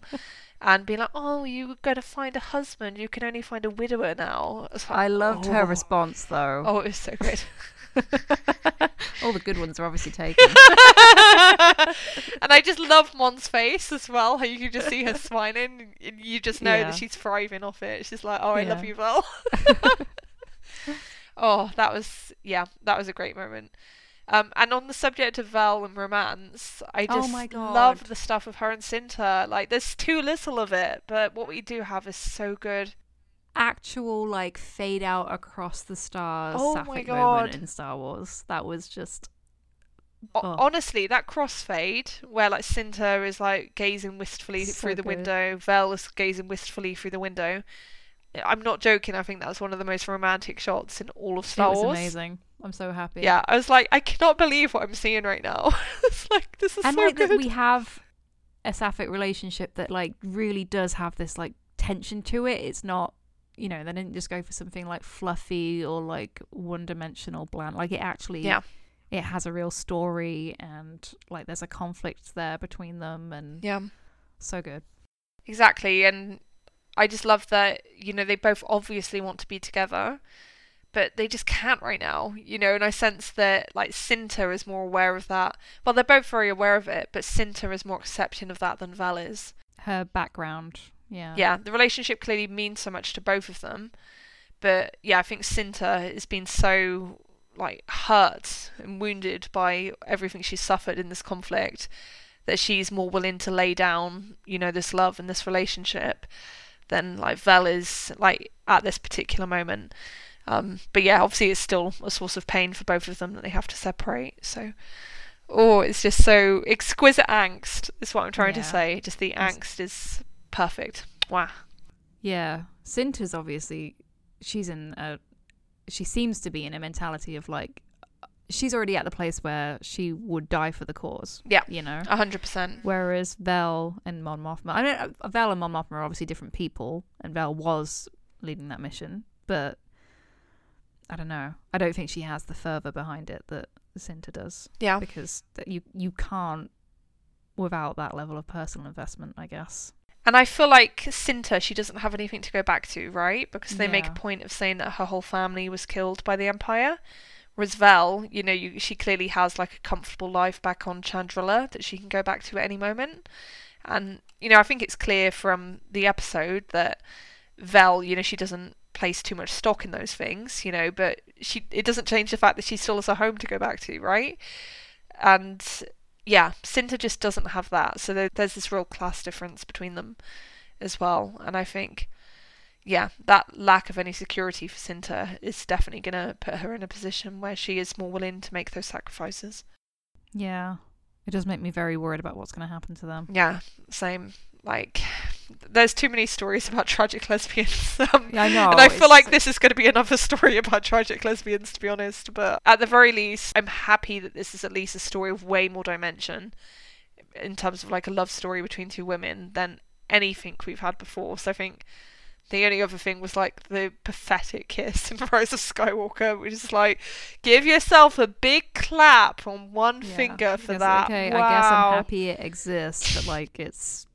And being like, oh, you were going to find a husband. You can only find a widower now. Like, I loved her response, though. Oh, it was so good. All the good ones are obviously taken. And I just love Mon's face as well. How you can just see her smiling. And you just know that she's thriving off it. She's like, oh, I love you, Vel. Oh, that was a great moment. And on the subject of Vel and romance, I just love the stuff of her and Cinta. Like, there's too little of it, but what we do have is so good. Actual, like, fade out across the stars sapphic moment in Star Wars. That was just... Honestly, that crossfade where, like, Cinta is, like, gazing wistfully through the window, Vel is gazing wistfully through the window, I'm not joking, I think that's one of the most romantic shots in all of Star Wars. It was amazing. I'm so happy. Yeah, I was like, I cannot believe what I'm seeing right now. It's like, this is so good. And like that we have a sapphic relationship that like really does have this like tension to it. It's not, you know, they didn't just go for something like fluffy or like one-dimensional bland. Like it actually, yeah, it has a real story and like there's a conflict there between them, and yeah, so good. Exactly. And I just love that, you know, they both obviously want to be together, but they just can't right now, you know, and I sense that, like, Cinta is more aware of that. Well, they're both very aware of it, but Cinta is more accepting of that than Val is. Her background, yeah. Yeah, the relationship clearly means so much to both of them, but, yeah, I think Cinta has been so, like, hurt and wounded by everything she's suffered in this conflict that she's more willing to lay down, you know, this love and this relationship than like Vel is like at this particular moment, but yeah, obviously it's still a source of pain for both of them that they have to separate. So it's just so exquisite angst is what I'm trying to say. Just the angst is perfect. Wow. Yeah, Cinta's obviously she seems to be in a mentality of like she's already at the place where she would die for the cause. Yeah, you know, 100%. Whereas Vel and Mon Mothma, I mean, Vel and Mon Mothma are obviously different people, and Vel was leading that mission, but I don't know. I don't think she has the fervor behind it that Cinta does. Yeah, because you can't without that level of personal investment, I guess. And I feel like Cinta, she doesn't have anything to go back to, right? Because they make a point of saying that her whole family was killed by the Empire. Whereas Vel, you know, she clearly has like a comfortable life back on Chandrila that she can go back to at any moment. And, you know, I think it's clear from the episode that Vel, you know, she doesn't place too much stock in those things, you know, but it doesn't change the fact that she still has a home to go back to, right? And yeah, Cinta just doesn't have that. So there's this real class difference between them as well. And I think... yeah, that lack of any security for Cinta is definitely going to put her in a position where she is more willing to make those sacrifices. Yeah, it does make me very worried about what's going to happen to them. Yeah, same. Like, there's too many stories about tragic lesbians. Yeah, I know. And I feel like this is going to be another story about tragic lesbians, to be honest. But at the very least, I'm happy that this is at least a story of way more dimension in terms of like a love story between two women than anything we've had before. So I think... the only other thing was, like, the pathetic kiss in Rise of Skywalker, which is, like, give yourself a big clap on one finger for that. Okay, wow. I guess I'm happy it exists, but, like, it's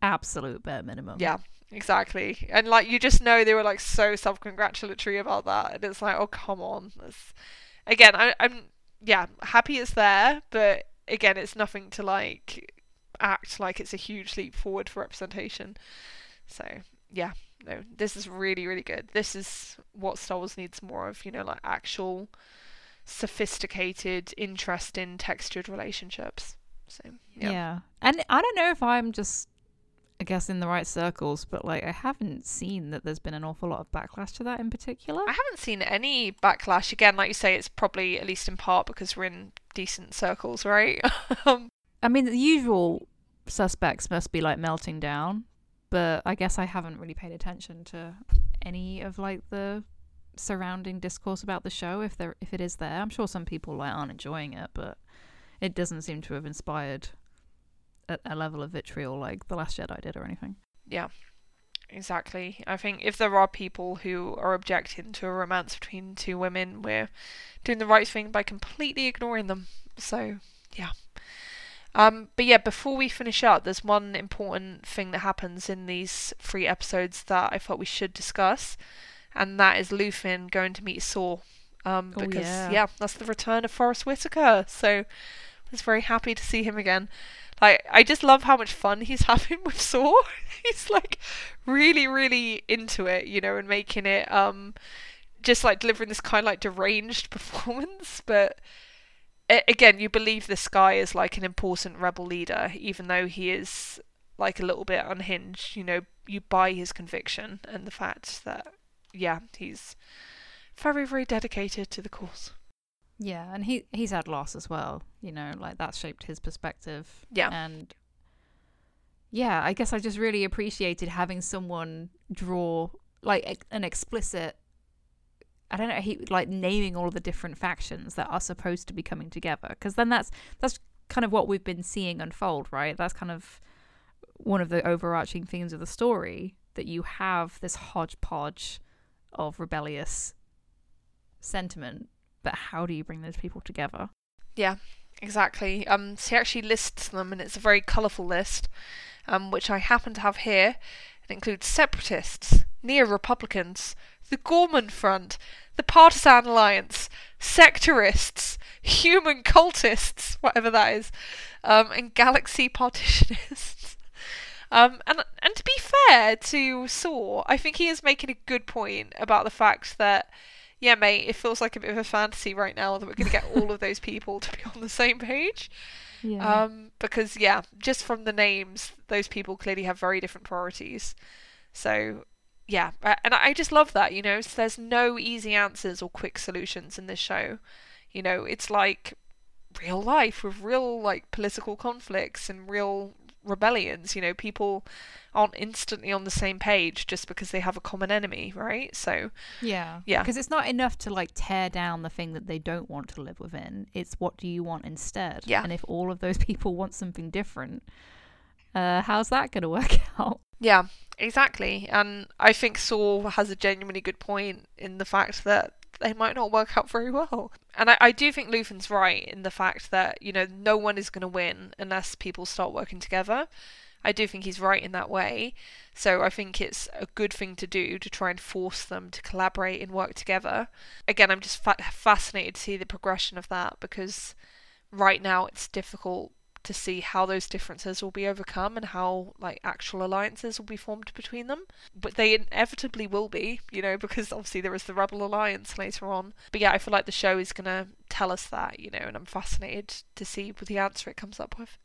absolute bare minimum. Yeah, exactly. And, like, you just know they were, like, so self-congratulatory about that. And it's like, oh, come on. That's... again, I'm happy it's there, but, again, it's nothing to, like, act like it's a huge leap forward for representation. So, yeah. No, this is really, really good. This is what Star Wars needs more of, you know, like actual sophisticated, interesting, textured relationships. So, yeah. And I don't know if I'm just, I guess, in the right circles, but like I haven't seen that there's been an awful lot of backlash to that in particular. I haven't seen any backlash. Again, like you say, it's probably at least in part because we're in decent circles, right? I mean, the usual suspects must be like melting down. But I guess I haven't really paid attention to any of like the surrounding discourse about the show, if it is there. I'm sure some people like aren't enjoying it, but it doesn't seem to have inspired a level of vitriol like The Last Jedi did or anything. Yeah, exactly. I think if there are people who are objecting to a romance between two women, we're doing the right thing by completely ignoring them. So, yeah. But yeah, before we finish up, there's one important thing that happens in these 3 episodes that I thought we should discuss, and that is Luthen going to meet Saw, because that's the return of Forrest Whitaker. So I was very happy to see him again. Like, I just love how much fun he's having with Saw. He's like really, really into it, you know, and making it just like delivering this kind of like deranged performance, but. Again, you believe this guy is like an important rebel leader, even though he is like a little bit unhinged, you know, you buy his conviction and the fact that, yeah, he's very, very dedicated to the cause. Yeah, and he's had loss as well, you know, like that's shaped his perspective. Yeah. And yeah, I guess I just really appreciated having someone draw like an explicit, I don't know, he like naming all of the different factions that are supposed to be coming together, because then that's kind of what we've been seeing unfold, right? That's kind of one of the overarching themes of the story, that you have this hodgepodge of rebellious sentiment, but how do you bring those people together? Yeah, exactly. She actually lists them, and it's a very colourful list, which I happen to have here. It includes separatists, neo-republicans, the Gorman Front, the Partisan Alliance, sectorists, human cultists, whatever that is, and galaxy partitionists. And to be fair to Saw, I think he is making a good point about the fact that, yeah, mate, it feels like a bit of a fantasy right now that we're going to get all of those people to be on the same page. Yeah. Because, yeah, just from the names, those people clearly have very different priorities. So... yeah, and I just love that, you know, so there's no easy answers or quick solutions in this show. You know, it's like real life with real, like, political conflicts and real rebellions. You know, people aren't instantly on the same page just because they have a common enemy, right? So, yeah. Because it's not enough to, like, tear down the thing that they don't want to live within. It's what do you want instead? Yeah. And if all of those people want something different, how's that going to work out? Yeah, exactly. And I think Saw has a genuinely good point in the fact that they might not work out very well. And I do think Luthen's right in the fact that, you know, no one is going to win unless people start working together. I do think he's right in that way. So I think it's a good thing to do to try and force them to collaborate and work together. Again, I'm just fascinated to see the progression of that, because right now it's difficult to see how those differences will be overcome and how, like, actual alliances will be formed between them. But they inevitably will be, you know, because obviously there is the Rebel Alliance later on. But yeah, I feel like the show is going to tell us that, you know, and I'm fascinated to see what the answer it comes up with.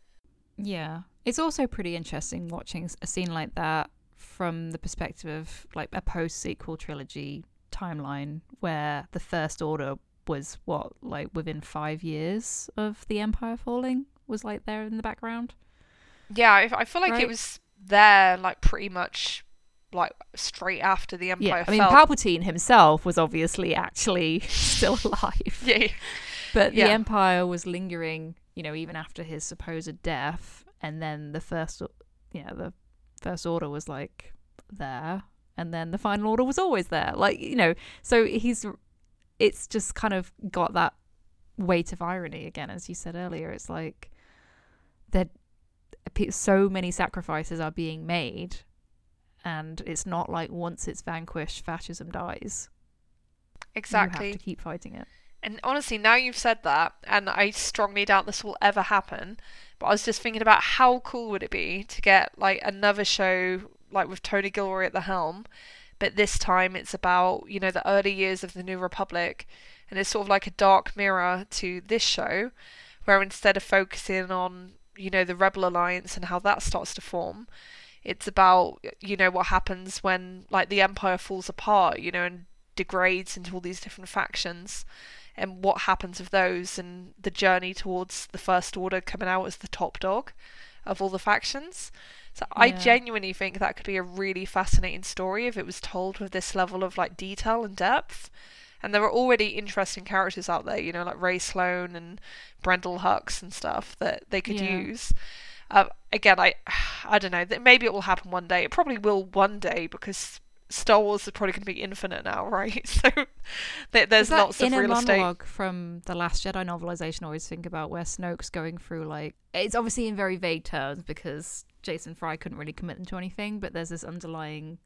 Yeah. It's also pretty interesting watching a scene like that from the perspective of, like, a post-sequel trilogy timeline where the First Order was, what, like, within 5 years of the Empire falling? Was, like, there in the background. Yeah, I feel like, right? It was there, like, pretty much, like, straight after the Empire fell. Yeah, I mean, Palpatine himself was obviously actually still alive. Yeah. But the Empire was lingering, you know, even after his supposed death, and then the First Order was, like, there, and then the Final Order was always there. Like, you know, so it's just kind of got that weight of irony again, as you said earlier. It's like, that so many sacrifices are being made, and it's not like once it's vanquished, fascism dies. Exactly. You have to keep fighting it. And honestly, now you've said that, and I strongly doubt this will ever happen, but I was just thinking about how cool would it be to get, like, another show, like, with Tony Gilroy at the helm, but this time it's about, you know, the early years of the New Republic, and it's sort of like a dark mirror to this show, where instead of focusing on, you know, the Rebel Alliance and how that starts to form, it's about, you know, what happens when, like, the Empire falls apart, you know, and degrades into all these different factions, and what happens with those, and the journey towards the First Order coming out as the top dog of all the factions. So yeah. I genuinely think that could be a really fascinating story if it was told with this level of, like, detail and depth. And there are already interesting characters out there, you know, like Ray Sloan and Brendel Hux and stuff that they could use. Again, I don't know. Maybe it will happen one day. It probably will one day, because Star Wars is probably going to be infinite now, right? So there's lots of real estate. Is that inner monologue from The Last Jedi novelization I always think about, where Snoke's going through, like... It's obviously in very vague terms because Jason Fry couldn't really commit them to anything, but there's this underlying...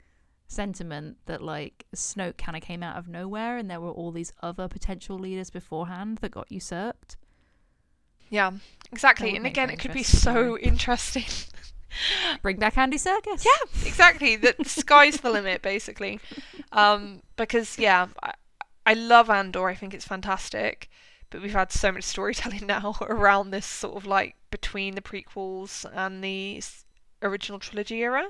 sentiment that, like, Snoke kind of came out of nowhere, and there were all these other potential leaders beforehand that got usurped. Yeah, exactly. And again, it could be so interesting. Bring back Andy Serkis. Yeah, exactly. The sky's the limit, basically. Because, yeah, I love Andor. I think it's fantastic. But we've had so much storytelling now around this sort of, like, between the prequels and the original trilogy era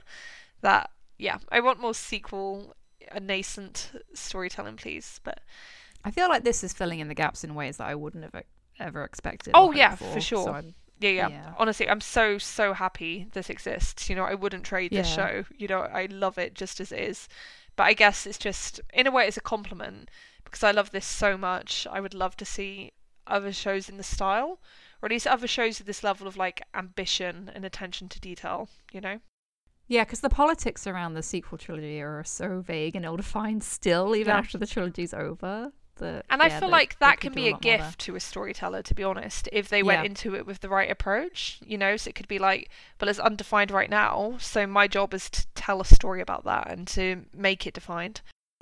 that... yeah, I want more sequel, a nascent storytelling, please. But I feel like this is filling in the gaps in ways that I wouldn't have ever expected. Oh, yeah, for sure. So yeah. Honestly, I'm so happy this exists. You know, I wouldn't trade this show. You know, I love it just as it is. But I guess it's just, in a way, it's a compliment because I love this so much. I would love to see other shows in the style, or at least other shows with this level of like ambition and attention to detail, you know? Yeah, because the politics around the sequel trilogy are so vague and ill-defined still, even after the trilogy's over. And I feel like that can be a gift to a storyteller, to be honest, if they went into it with the right approach, you know? So it could be like, well, it's undefined right now, so my job is to tell a story about that and to make it defined.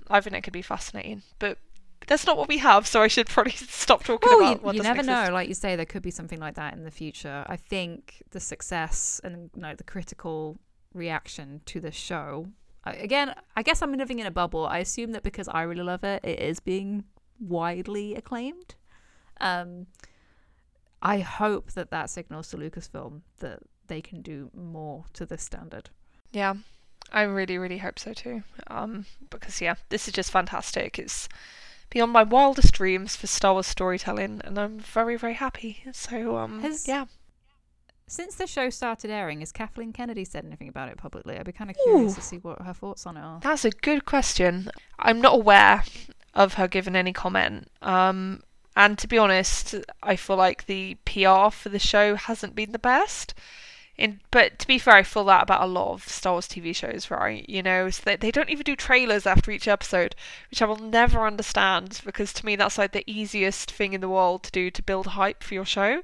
I think it could be fascinating, but that's not what we have, so I should probably stop talking about what doesn't exist. You never know. Like you say, there could be something like that in the future. I think the success and, you know, the critical reaction to the show, again, I guess I'm living in a bubble. I assume that because I really love it, it is being widely acclaimed. I hope that that signals to Lucasfilm that they can do more to this standard. Yeah, I really, really hope so too. Because this is just fantastic. It's beyond my wildest dreams for Star Wars storytelling, and I'm very, very happy. So since the show started airing, has Kathleen Kennedy said anything about it publicly? I'd be kind of curious to see what her thoughts on it are. That's a good question. I'm not aware of her giving any comment. And to be honest, I feel like the PR for the show hasn't been the best. But to be fair, I feel that about a lot of Star Wars TV shows, right? You know, so they don't even do trailers after each episode, which I will never understand, because to me that's like the easiest thing in the world to do to build hype for your show.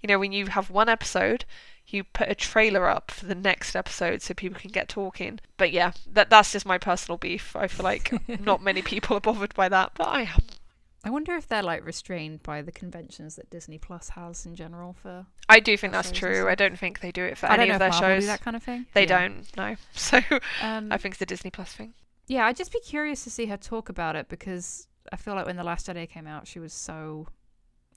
You know, when you have one episode, you put a trailer up for the next episode so people can get talking. But yeah, that's just my personal beef. I feel like not many people are bothered by that, but I am. I wonder if they're like restrained by the conventions that Disney Plus has in general for. I do think that's true. I don't think they do it for any of their shows. I don't know if Marvel do that kind of thing. They don't, no. So I think it's the Disney Plus thing. Yeah, I'd just be curious to see her talk about it, because I feel like when The Last Jedi came out, she was so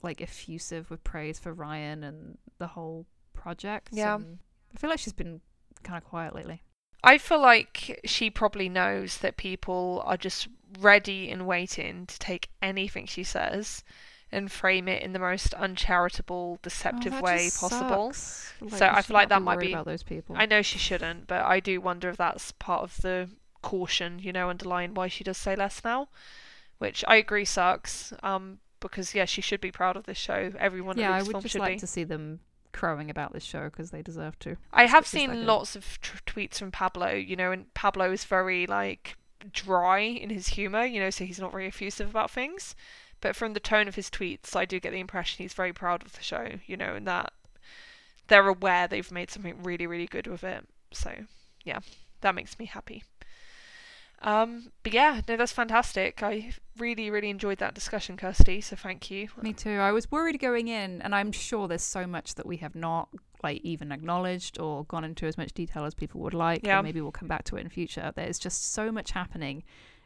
like effusive with praise for Ryan and the whole project. Yeah, and I feel like she's been kind of quiet lately. I feel like she probably knows that people are just ready and waiting to take anything she says and frame it in the most uncharitable, deceptive way possible. Like, so I feel like that might be about those people. I know she shouldn't, but I do wonder if that's part of the caution, you know, underlying why she does say less now, which I agree sucks. Because she should be proud of this show. Everyone at Lucasfilm should be. Yeah, I would just like to see them crowing about this show because they deserve to. I have seen lots of tweets from Pablo, you know, and Pablo is very like dry in his humor, you know, so he's not very effusive about things. But from the tone of his tweets, I do get the impression he's very proud of the show, you know, and that they're aware they've made something really, really good with it. So yeah, that makes me happy. But yeah, no, that's fantastic. I really, really enjoyed that discussion, Kirsty, so thank you. Me too. I was worried going in, and I'm sure there's so much that we have not like even acknowledged or gone into as much detail as people would like. Yeah. Or maybe we'll come back to it in future. There's just so much happening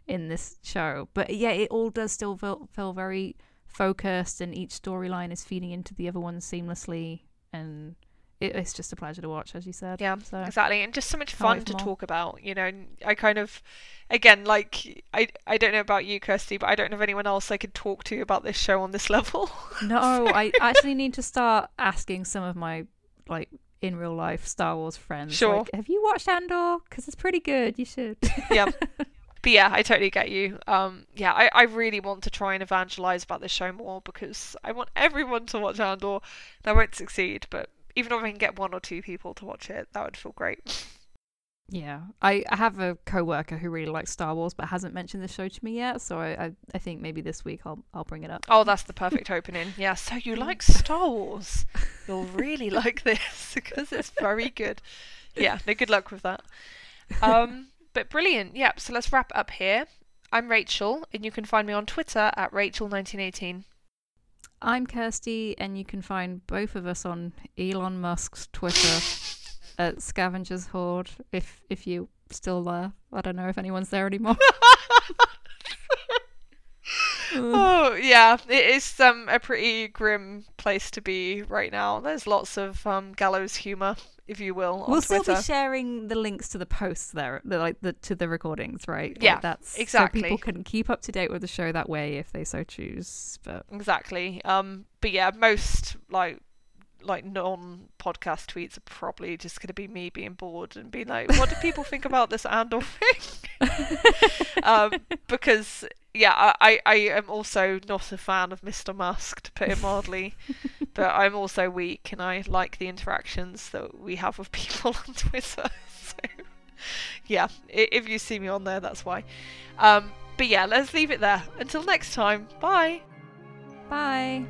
in this show. But yeah, it all does still feel very focused, and each storyline is feeding into the other one seamlessly, and it's just a pleasure to watch, as you said. Yeah, so exactly. And just so much fun to talk about, you know. I kind of, again, like, I don't know about you, Kirsty, but I don't know of anyone else I could talk to about this show on this level. No, I actually need to start asking some of my, like, in real life Star Wars friends. Sure. Like, have you watched Andor? Because it's pretty good. You should. Yeah. But yeah, I totally get you. I really want to try and evangelize about this show more, because I want everyone to watch Andor. And I won't succeed, but even if I can get one or two people to watch it, that would feel great. Yeah. I have a co-worker who really likes Star Wars but hasn't mentioned the show to me yet, so I think maybe this week I'll bring it up. Oh, that's the perfect opening. Yeah, so you like Star Wars. You'll really like this because it's very good. Yeah, no, good luck with that. But brilliant. Yeah, so let's wrap up here. I'm Rachel, and you can find me on Twitter at Rachel1918. I'm Kirsty, and you can find both of us on Elon Musk's Twitter at Scavengers Horde, if you're still there. I don't know if anyone's there anymore. Oh, yeah. It is a pretty grim place to be right now. There's lots of gallows humour, if you will, on Twitter. We'll still be sharing the links to the posts there, to the recordings, right? Yeah, like that's, exactly. So people can keep up to date with the show that way if they so choose. But exactly. But yeah, most like like non-podcast tweets are probably just going to be me being bored and being like, what do people think about this Andor thing? Because yeah, I am also not a fan of Mr. Musk, to put it mildly, but I'm also weak and I like the interactions that we have with people on Twitter. So yeah, if you see me on there, that's why. But yeah, let's leave it there. Until next time, bye. Bye.